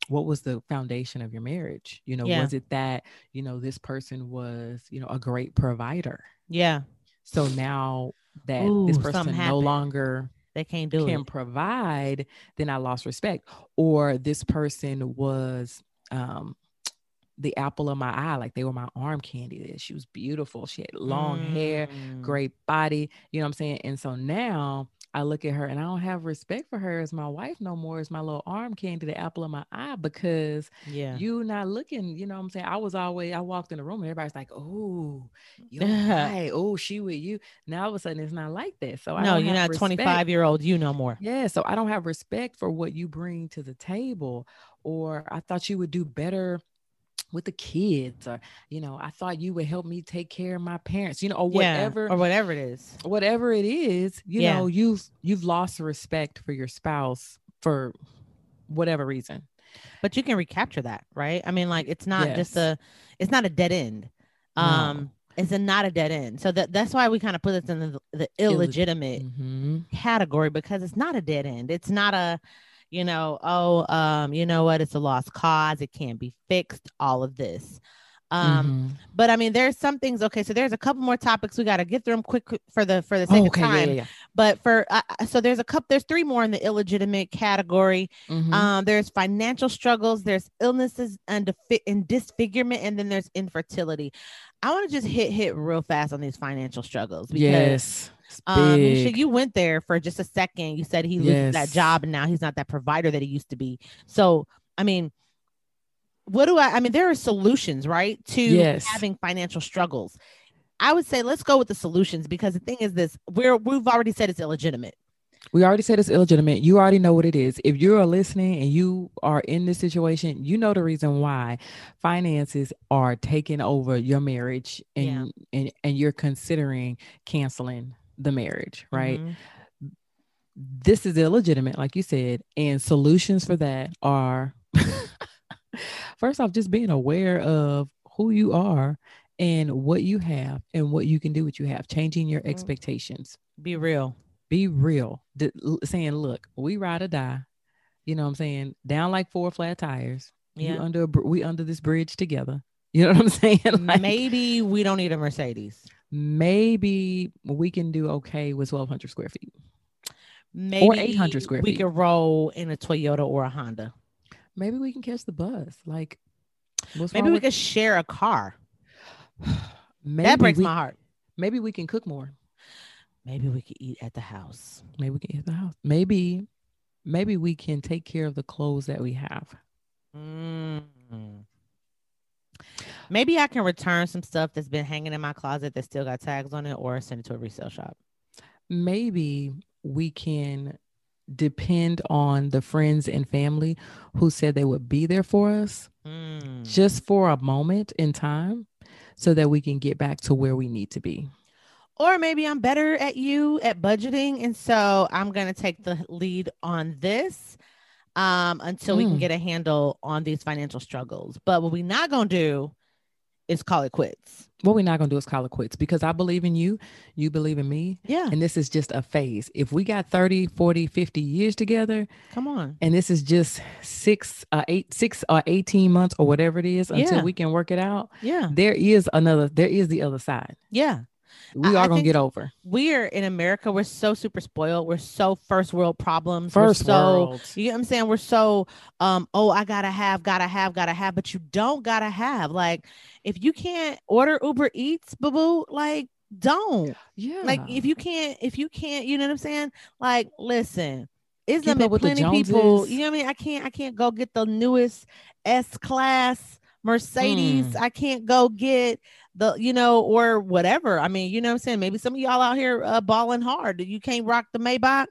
What was the foundation of your marriage? Was it that, this person was, a great provider? Yeah. So now that this person no longer can provide, then I lost respect. Or this person was, the apple of my eye, they were my arm candy. She was beautiful. She had long hair, great body, you know what I'm saying? And so now I look at her and I don't have respect for her as my wife no more, as my little arm candy, the apple of my eye, because you not looking, you know what I'm saying? I walked in the room and everybody's like, oh, you're right. Oh, she with you. Now all of a sudden it's not like that. So you're not 25-year-old you no more. Yeah. So I don't have respect for what you bring to the table, or I thought you would do better with the kids, or, I thought you would help me take care of my parents, or whatever, or whatever it is, you know, you've lost respect for your spouse for whatever reason, but you can recapture that. Right. I mean, it's not just it's not a dead end. No. It's not a dead end. So that's why we kind of put this in the illegitimate category, because it's not a dead end. It's not a, it's a lost cause. It can't be fixed. All of this. But I mean, there's some things. Okay, so there's a couple more topics we got to get through them quick for the sake of time. Yeah. But so there's a couple. There's three more in the illegitimate category. There's financial struggles. There's illnesses and disfigurement, and then there's infertility. I want to just hit real fast on these financial struggles because you went there for just a second. You said he loses that job and now he's not that provider that he used to be. So I mean, there are solutions, right, to having financial struggles. I would say let's go with the solutions, because the thing is this, we've already said it's illegitimate. We already said it's illegitimate. You already know what it is. If you're listening and you are in this situation, you know the reason why finances are taking over your marriage and you're considering canceling the marriage, right? Mm-hmm. This is illegitimate, like you said, and solutions for that are... First off, just being aware of who you are and what you have and what you can do with what you have, changing your expectations. Be real. Saying, look, we ride or die. You know what I'm saying? Down like four flat tires. Yeah. We under this bridge together. You know what I'm saying? Like, maybe we don't need a Mercedes. Maybe we can do okay with 1,200 square feet. Maybe or 800 square feet. We could roll in a Toyota or a Honda. Maybe we can catch the bus. Like, maybe we could share a car. That breaks my heart. Maybe we can cook more. Maybe we could eat at the house. Maybe we can take care of the clothes that we have. Mm-hmm. Maybe I can return some stuff that's been hanging in my closet that still got tags on it, or send it to a resale shop. Maybe we can depend on the friends and family who said they would be there for us just for a moment in time so that we can get back to where we need to be. Or maybe I'm better at budgeting, and so I'm going to take the lead on this until we can get a handle on these financial struggles. But what we're not going to do is call it quits. Because I believe in you. You believe in me. Yeah. And this is just a phase. If we got 30, 40, 50 years together, come on. And this is just 18 months or whatever it is until we can work it out. Yeah. There is the other side. Yeah. We are going to get over. We're in America. We're so super spoiled. We're so first world problems. You know what I'm saying? We're so, I gotta have, but you don't gotta have. Like, if you can't order Uber Eats, boo-boo, like, don't. Yeah. Like, if you can't, you know what I'm saying? Like, listen, it's going to be plenty people. You know what I mean? I can't go get the newest S-Class Mercedes. I can't go get the, or whatever. I mean, you know what I'm saying? Maybe some of y'all out here balling hard. You can't rock the Maybach.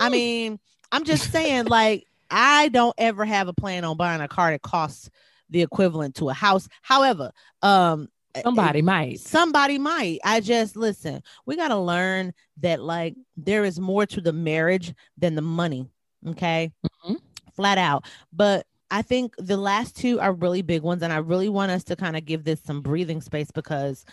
I mean, I'm just saying, like, I don't ever have a plan on buying a car that costs the equivalent to a house. However, somebody might. I just, listen, we got to learn that, like, there is more to the marriage than the money. Okay. Mm-hmm. Flat out. But I think the last two are really big ones, and I really want us to kind of give this some breathing space, because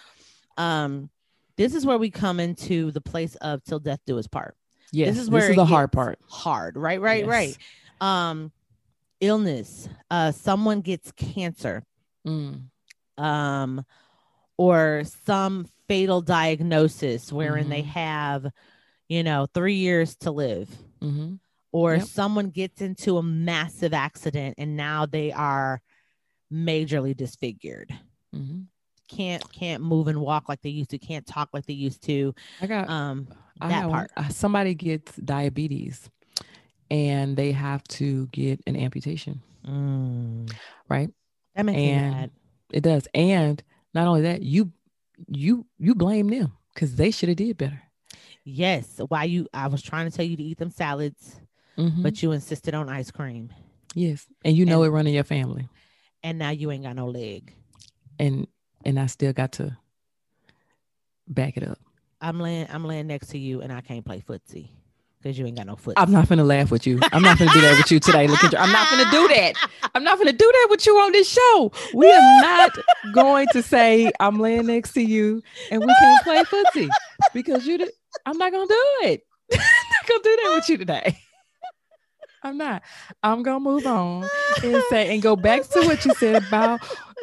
this is where we come into the place of till death do us part. Yes, this is where the hard part. Hard, right, yes. Right. Illness. Someone gets cancer, or some fatal diagnosis wherein they have, 3 years to live. Mm-hmm. Or someone gets into a massive accident and now they are majorly disfigured. Mm-hmm. Can't move and walk like they used to. Can't talk like they used to. I got part. Somebody gets diabetes and they have to get an amputation. Right? That makes me mad. It does. And not only that, you blame them because they should have did better. Yes. I was trying to tell you to eat them salads. Mm-hmm. But you insisted on ice cream. Yes. And it running your family. And now you ain't got no leg. And I still got to back it up. I'm laying next to you and I can't play footsie because you ain't got no foot. I'm not going to laugh with you. I'm not going to do that with you today. LaKendra. I'm not going to do that. I'm not going to do that with you on this show. We are not going to say I'm laying next to you and we can't play footsie because you did. I'm not going to do it. I'm not going to do that with you today. I'm not. I'm going to move on and go back to what you said about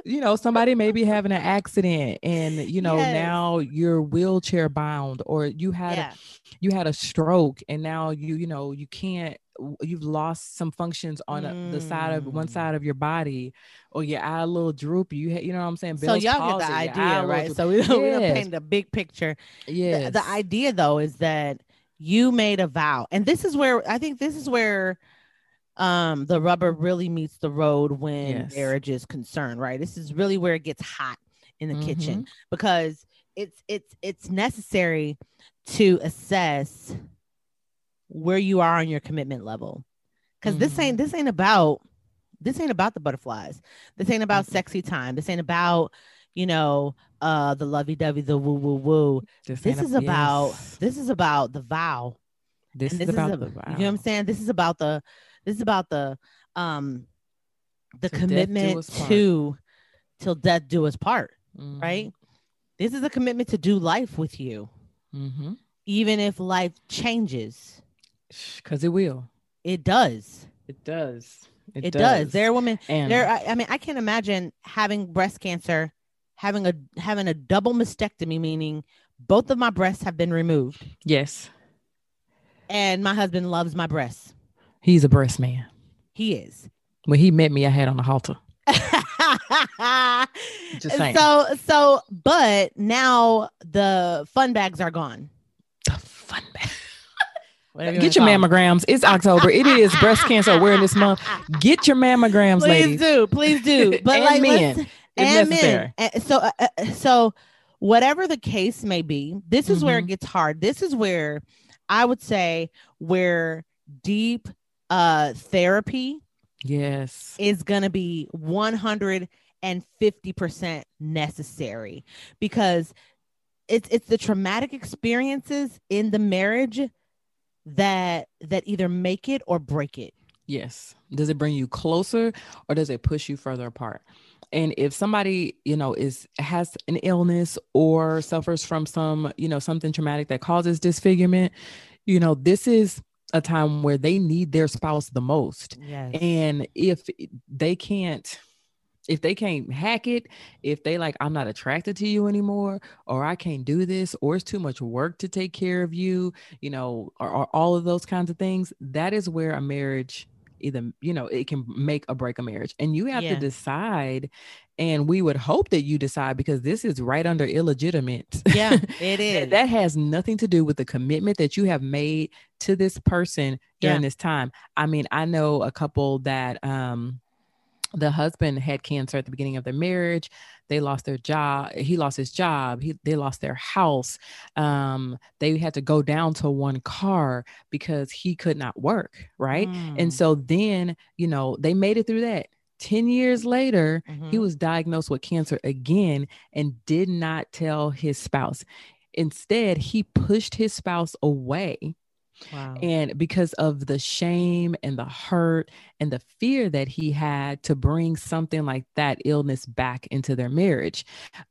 you know, somebody may be having an accident and, you know, yes. now you're wheelchair bound, or you had, yeah. You had a stroke and now you know, you can't, you've lost some functions on the side of one side of your body, or your eye a little droopy. You know what I'm saying? Bill's so y'all get the idea, right? So we don't paint the big picture. Yeah. The idea though is that you made a vow, and this is where I think this is where the rubber really meets the road when marriage is concerned, right? This is really where it gets hot in the kitchen, because it's necessary to assess where you are on your commitment level, because this ain't about the butterflies, this ain't about sexy time, this ain't about, you know, the lovey-dovey, the woo-woo-woo. This is about the vow. This is about the vow. You know what I'm saying? This is about the commitment to till death do us part, right? This is a commitment to do life with you, even if life changes, because it will. It does. There are women. I mean, I can't imagine having breast cancer, having a double mastectomy, meaning both of my breasts have been removed. Yes. And my husband loves my breasts. He's a breast man. He is. When he met me, I had on a halter. Just saying. So, but now the fun bags are gone. The fun bags. Get your mammograms. It's October. It is breast cancer awareness month. Get your mammograms, ladies. Please do. But and like men, and necessary. Men. So whatever the case may be, this is where it gets hard. This is where I would say where deep therapy, yes, is gonna be 150% necessary, because it's the traumatic experiences in the marriage that either make it or break it. Yes. Does it bring you closer, or does it push you further apart? And if somebody, you know, has an illness or suffers from some, you know, something traumatic that causes disfigurement, you know, this is a time where they need their spouse the most. Yes. And if they can't hack it, if they like, I'm not attracted to you anymore, or I can't do this, or it's too much work to take care of you, you know, or all of those kinds of things, that is where a marriage either, you know, it can make or break a marriage. And you have to decide, and we would hope that you decide, because this is right under illegitimate. Yeah, it is. That has nothing to do with the commitment that you have made to this person during this time. I mean, I know a couple that, the husband had cancer at the beginning of their marriage. They lost their job. He lost his job. They lost their house. They had to go down to one car because he could not work. Right. And so then, you know, they made it through that. 10 years later, he was diagnosed with cancer again and did not tell his spouse. Instead, he pushed his spouse away. Wow. And because of the shame and the hurt and the fear that he had to bring something like that illness back into their marriage,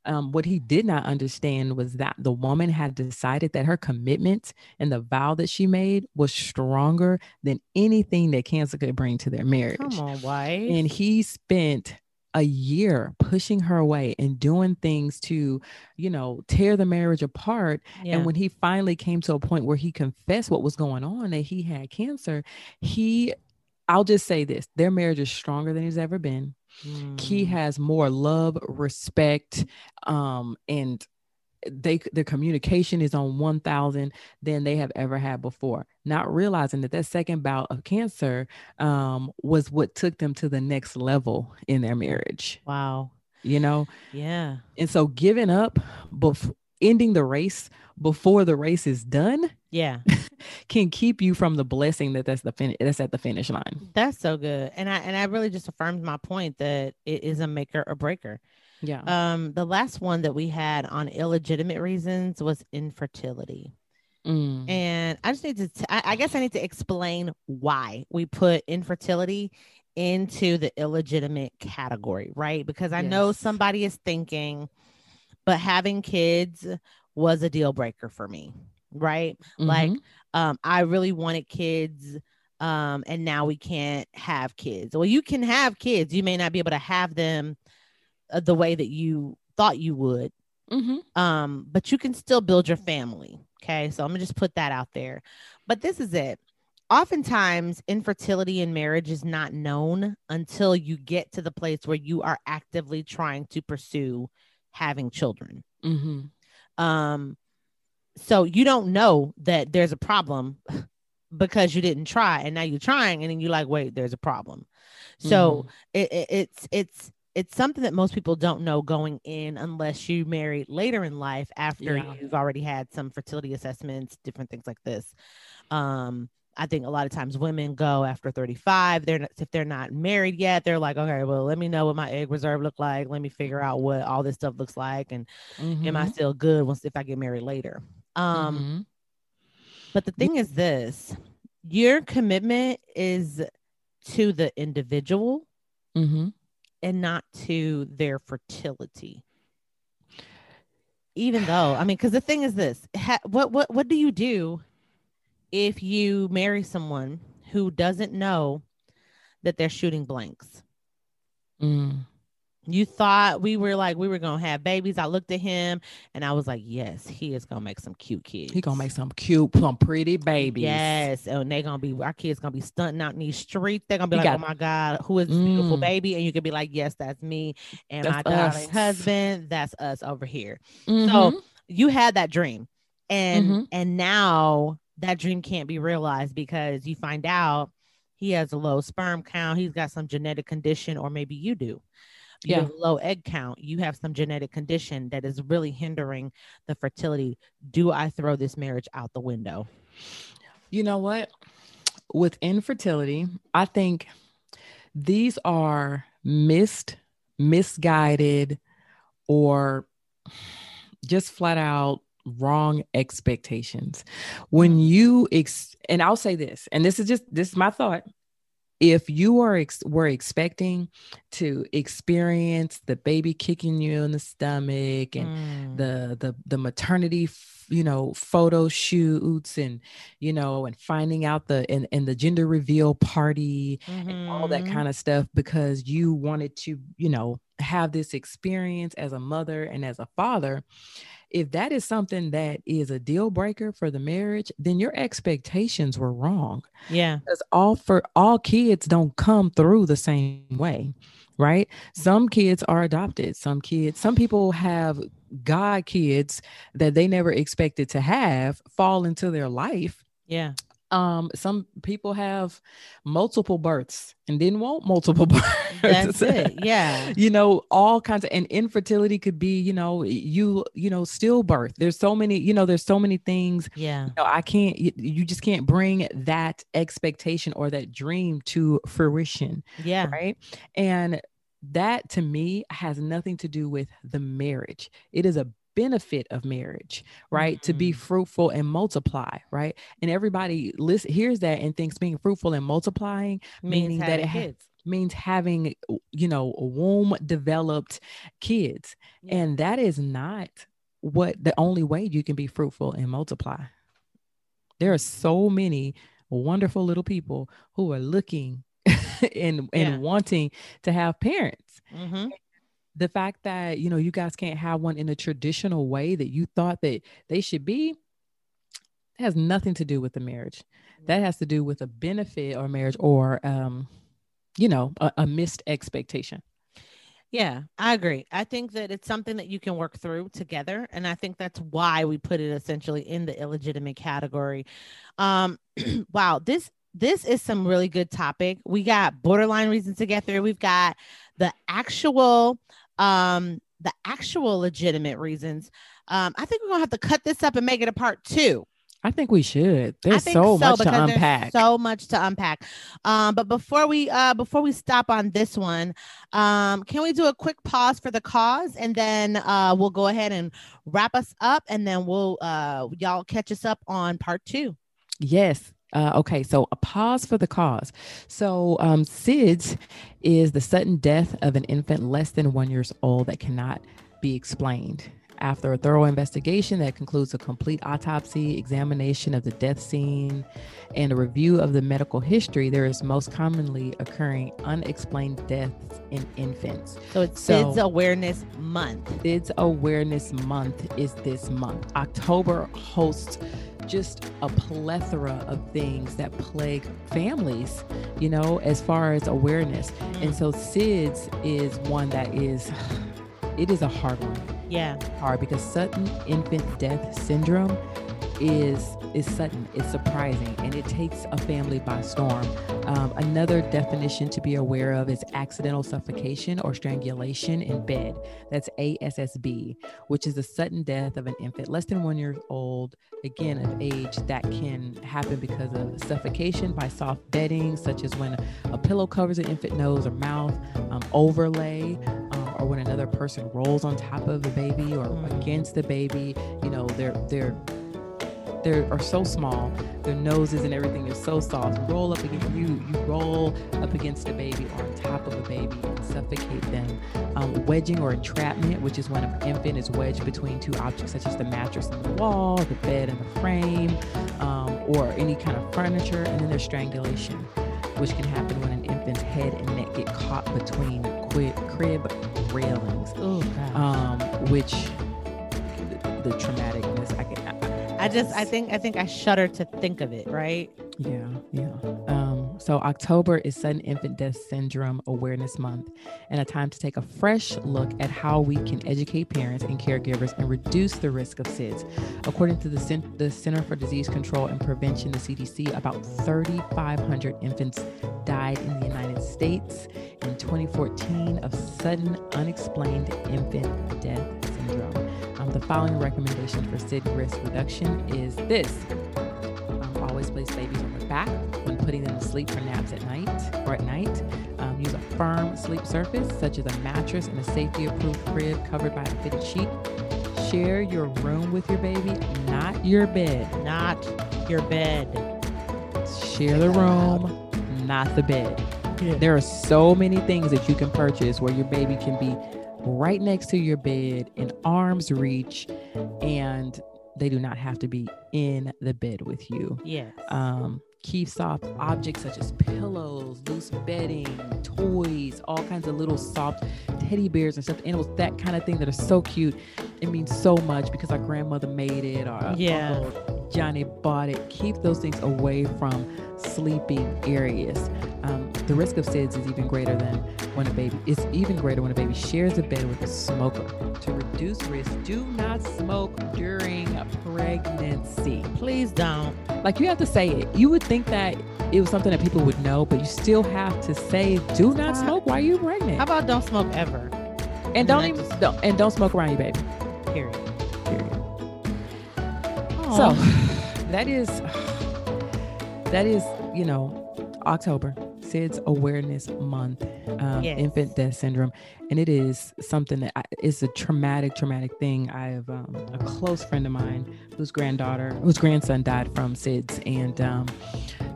what he did not understand was that the woman had decided that her commitment and the vow that she made was stronger than anything that cancer could bring to their marriage. Come on, wife. And he spent a year pushing her away and doing things to, you know, tear the marriage apart. Yeah. And when he finally came to a point where he confessed what was going on, that he had cancer, I'll just say this, their marriage is stronger than he's ever been. He has more love, respect, and their communication is on 1000 than they have ever had before, not realizing that second bout of cancer was what took them to the next level in their marriage. Wow. You know? Yeah. And so giving up, ending the race before the race is done, can keep you from the blessing that's at the finish line. That's so good. And I really just affirmed my point that it is a maker or breaker. Yeah. The last one that we had on illegitimate reasons was infertility. And I just need to, I guess I need to explain why we put infertility into the illegitimate category, right? Because I know somebody is thinking, but having kids was a deal breaker for me, right? Like, I really wanted kids, and now we can't have kids. Well, you can have kids. You may not be able to have them the way that you thought you would. Mm-hmm. But you can still build your family. Okay. So I'm gonna just put that out there, but this is it. Oftentimes infertility in marriage is not known until you get to the place where you are actively trying to pursue having children. Mm-hmm. So you don't know that there's a problem because you didn't try, and now you're trying, and then you're like, wait, there's a problem. So it's something that most people don't know going in unless you marry later in life after you've already had some fertility assessments, different things like this. I think a lot of times women go after 35. If they're not married yet, they're like, okay, well, let me know what my egg reserve look like. Let me figure out what all this stuff looks like. And am I still good if I get married later? But the thing is this, your commitment is to the individual. Mm-hmm. And not to their fertility. Even though, I mean, because the thing is this, what do you do if you marry someone who doesn't know that they're shooting blanks? Mm. You thought we were going to have babies. I looked at him and I was like, yes, he is going to make some cute kids. He going to make some cute, plump, pretty babies. Yes. And they're going to be, our kids going to be stunting out in these streets. They're going to be like, oh my God, who is this beautiful baby? And you could be like, yes, that's me. And that's my darling husband, that's us over here. Mm-hmm. So you had that dream and now that dream can't be realized because you find out he has a low sperm count. He's got some genetic condition, or maybe you do. You have low egg count. You have some genetic condition that is really hindering the fertility. Do I throw this marriage out the window? You know what? With infertility, I think these are misguided, or just flat out wrong expectations. When you and I'll say this, and this is my thought. If you were expecting to experience the baby kicking you in the stomach and the maternity, photo shoots and finding out the gender reveal party and all that kind of stuff, because you wanted to, have this experience as a mother and as a father. If that is something that is a deal breaker for the marriage, then your expectations were wrong. Yeah. Because all kids don't come through the same way, right? Some kids are adopted. Some people have God kids that they never expected to have fall into their life. Yeah. Some people have multiple births and didn't want multiple births. That's it. Yeah. All kinds of, and infertility could be, stillbirth. There's so many, there's so many things. Yeah. You just can't bring that expectation or that dream to fruition. Yeah. Right. And that to me has nothing to do with the marriage. It is a benefit of marriage, right? To be fruitful and multiply, right? And everybody hears that and thinks being fruitful and multiplying means that it means having, womb developed kids. Yeah. And that is not the only way you can be fruitful and multiply. There are so many wonderful little people who are looking and wanting to have parents. Mm-hmm. The fact that, you guys can't have one in a traditional way that you thought that they should be, has nothing to do with the marriage. That has to do with a benefit or marriage or, a missed expectation. Yeah, I agree. I think that it's something that you can work through together. And I think that's why we put it essentially in the illegitimate category. Wow. This is some really good topic. We got borderline reasons to get through. We've got the actual legitimate reasons. I think we're gonna have to cut this up and make it a part 2. I think we should. So much to unpack. But before we stop on this one, can we do a quick pause for the cause, and then we'll go ahead and wrap us up, and then we'll y'all catch us up on part 2. Yes. Okay, so a pause for the cause. So SIDS is the sudden death of an infant less than 1 year old that cannot be explained. After a thorough investigation that concludes a complete autopsy, examination of the death scene, and a review of the medical history, there is most commonly occurring unexplained deaths in infants. So it's SIDS Awareness Month. SIDS Awareness Month is this month. October hosts just a plethora of things that plague families, you know, as far as awareness. And so SIDS is one that is, it is a hard one. Yeah, hard, because sudden infant death syndrome is sudden, it's surprising, and it takes a family by storm. Another definition to be aware of is accidental suffocation or strangulation in bed. That's ASSB, which is the sudden death of an infant less than 1 year old, again, of age, that can happen because of suffocation by soft bedding, such as when a pillow covers an infant nose or mouth, overlay, or when another person rolls on top of the baby or against the baby. You know, they are so small, their noses and everything is so soft. Roll up against you roll up against the baby or on top of the baby and suffocate them. Wedging or entrapment, which is when an infant is wedged between two objects, such as the mattress and the wall, the bed and the frame, or any kind of furniture. And then there's strangulation, which can happen when an infant's head and neck get caught between crib railings, which the traumaticness, I think I shudder to think of it, right? Yeah. So October is Sudden Infant Death Syndrome Awareness Month, and a time to take a fresh look at how we can educate parents and caregivers and reduce the risk of SIDS. According to the Center for Disease Control and Prevention, the CDC, about 3,500 infants died in the United States in 2014 of sudden unexplained infant death syndrome. The following recommendation for SID risk reduction is this. Always place babies on their back when putting them to sleep for naps at night or at night. Use a firm sleep surface, such as a mattress and a safety-approved crib covered by a fitted sheet. Share your room with your baby, not your bed. Not your bed. Share the room, not the bed. Yeah. There are so many things that you can purchase where your baby can be right next to your bed in arm's reach, and they do not have to be in the bed with you. Yes. Keep soft objects such as pillows, loose bedding, toys, all kinds of little soft teddy bears and stuffed animals, that kind of thing, that are so cute. It means so much because our grandmother made it, or Uncle Johnny bought it. Keep those things away from sleeping areas. The risk of SIDS is even greater when a baby shares a bed with a smoker. To reduce risk, do not smoke during pregnancy. Please don't. Like, you have to say it. You would think that it was something that people would know, but you still have to say, do not smoke while you're pregnant. How about don't smoke ever? And don't smoke around your baby. Period. Aww. So that is, you know, October, SIDS Awareness Month, infant death syndrome. And it is something that is a traumatic thing. I have a close friend of mine whose grandson died from SIDS, and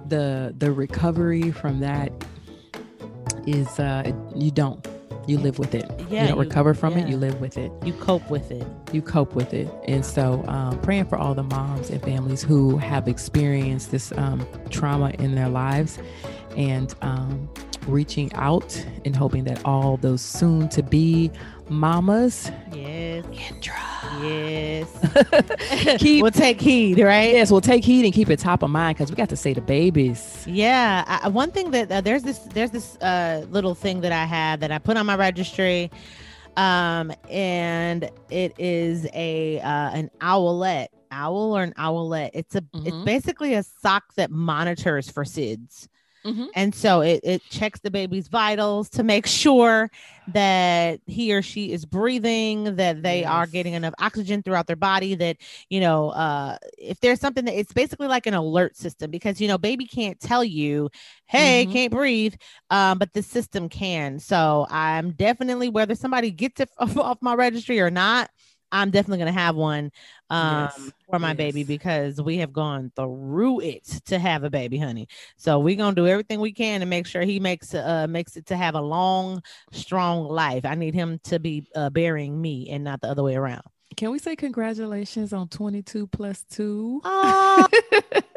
the recovery from that is you live with it. Yeah, you don't recover from it. You live with it. You cope with it. And so praying for all the moms and families who have experienced this trauma in their lives, and reaching out and hoping that all those soon to be mamas. Yes. Yes. We'll take heed, right? Yes. We'll take heed and keep it top of mind, because we got to say the babies. Yeah. One thing that there's this little thing that I have that I put on my registry, and it is an owlet. Owl or an owlet. It's basically a sock that monitors for SIDS. Mm-hmm. And so it checks the baby's vitals to make sure that he or she is breathing, that they are getting enough oxygen throughout their body, that, you know, if there's something that, it's basically like an alert system, because, you know, baby can't tell you, hey, can't breathe, but the system can. So I'm definitely, whether somebody gets it off my registry or not, I'm definitely going to have one for my baby, because we have gone through it to have a baby, honey. So we're going to do everything we can to make sure he makes it to have a long, strong life. I need him to be burying me and not the other way around. Can we say congratulations on 22+2? Oh,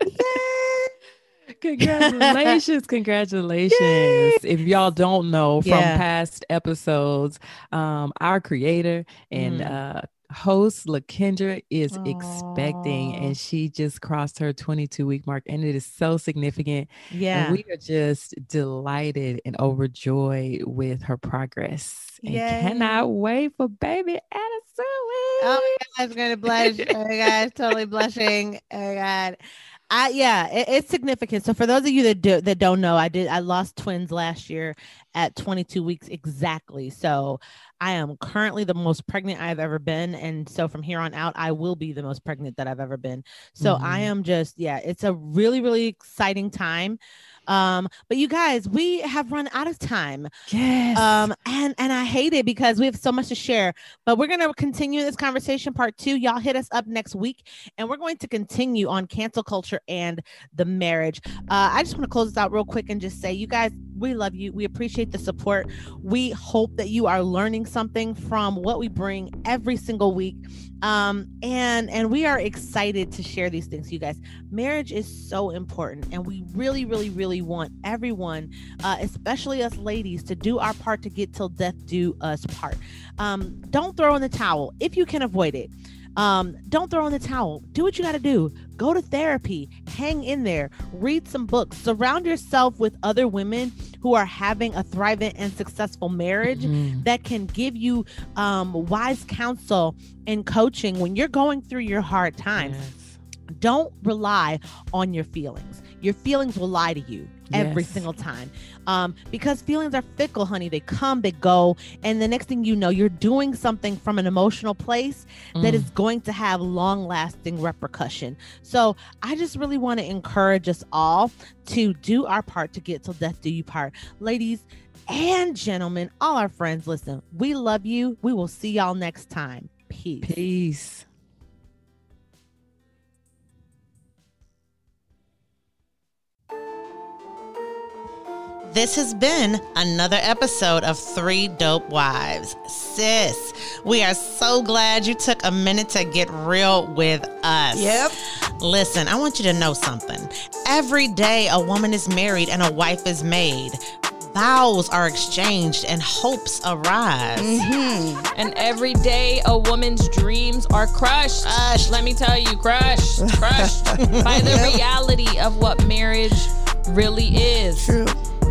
yeah. Congratulations. Congratulations. Yay. If y'all don't know from past episodes, our creator and host LaKendra is expecting, and she just crossed her 22-week mark, and it is so significant. Yeah, and we are just delighted and overjoyed with her progress, and cannot wait for baby Atasui. Oh my gosh, I'm gonna blush! Oh my gosh, totally blushing! Oh my god, it's significant. So for those of you that don't know, I lost twins last year at 22 weeks exactly. So I am currently the most pregnant I've ever been. And so from here on out, I will be the most pregnant that I've ever been. So I am just, it's a really, really exciting time. But you guys, we have run out of time. Yes. And I hate it because we have so much to share, but we're going to continue this conversation part 2. Y'all hit us up next week, and we're going to continue on cancel culture and the marriage. I just want to close this out real quick and just say, you guys, we love you. We appreciate the support. We hope that you are learning something from what we bring every single week. And we are excited to share these things. You guys, marriage is so important, and we really, really, really want everyone, especially us ladies, to do our part to get till death do us part. Don't throw in the towel if you can avoid it. Don't throw in the towel. Do what you got to do. Go to therapy, hang in there, read some books, surround yourself with other women who are having a thriving and successful marriage that can give you wise counsel and coaching when you're going through your hard times. Yes. Don't rely on your feelings. Your feelings will lie to you every single time, because feelings are fickle, honey. They come, they go. And the next thing you know, you're doing something from an emotional place that is going to have long lasting repercussion. So I just really want to encourage us all to do our part to get till death do you part. Ladies and gentlemen, all our friends, listen, we love you. We will see y'all next time. Peace. Peace. This has been another episode of 3 Dope Wives. Sis, we are so glad you took a minute to get real with us. Yep. Listen, I want you to know something. Every day a woman is married and a wife is made. Vows are exchanged and hopes arise. Mm-hmm. And every day a woman's dreams are crushed. Let me tell you, crushed by the reality of what marriage really is. True.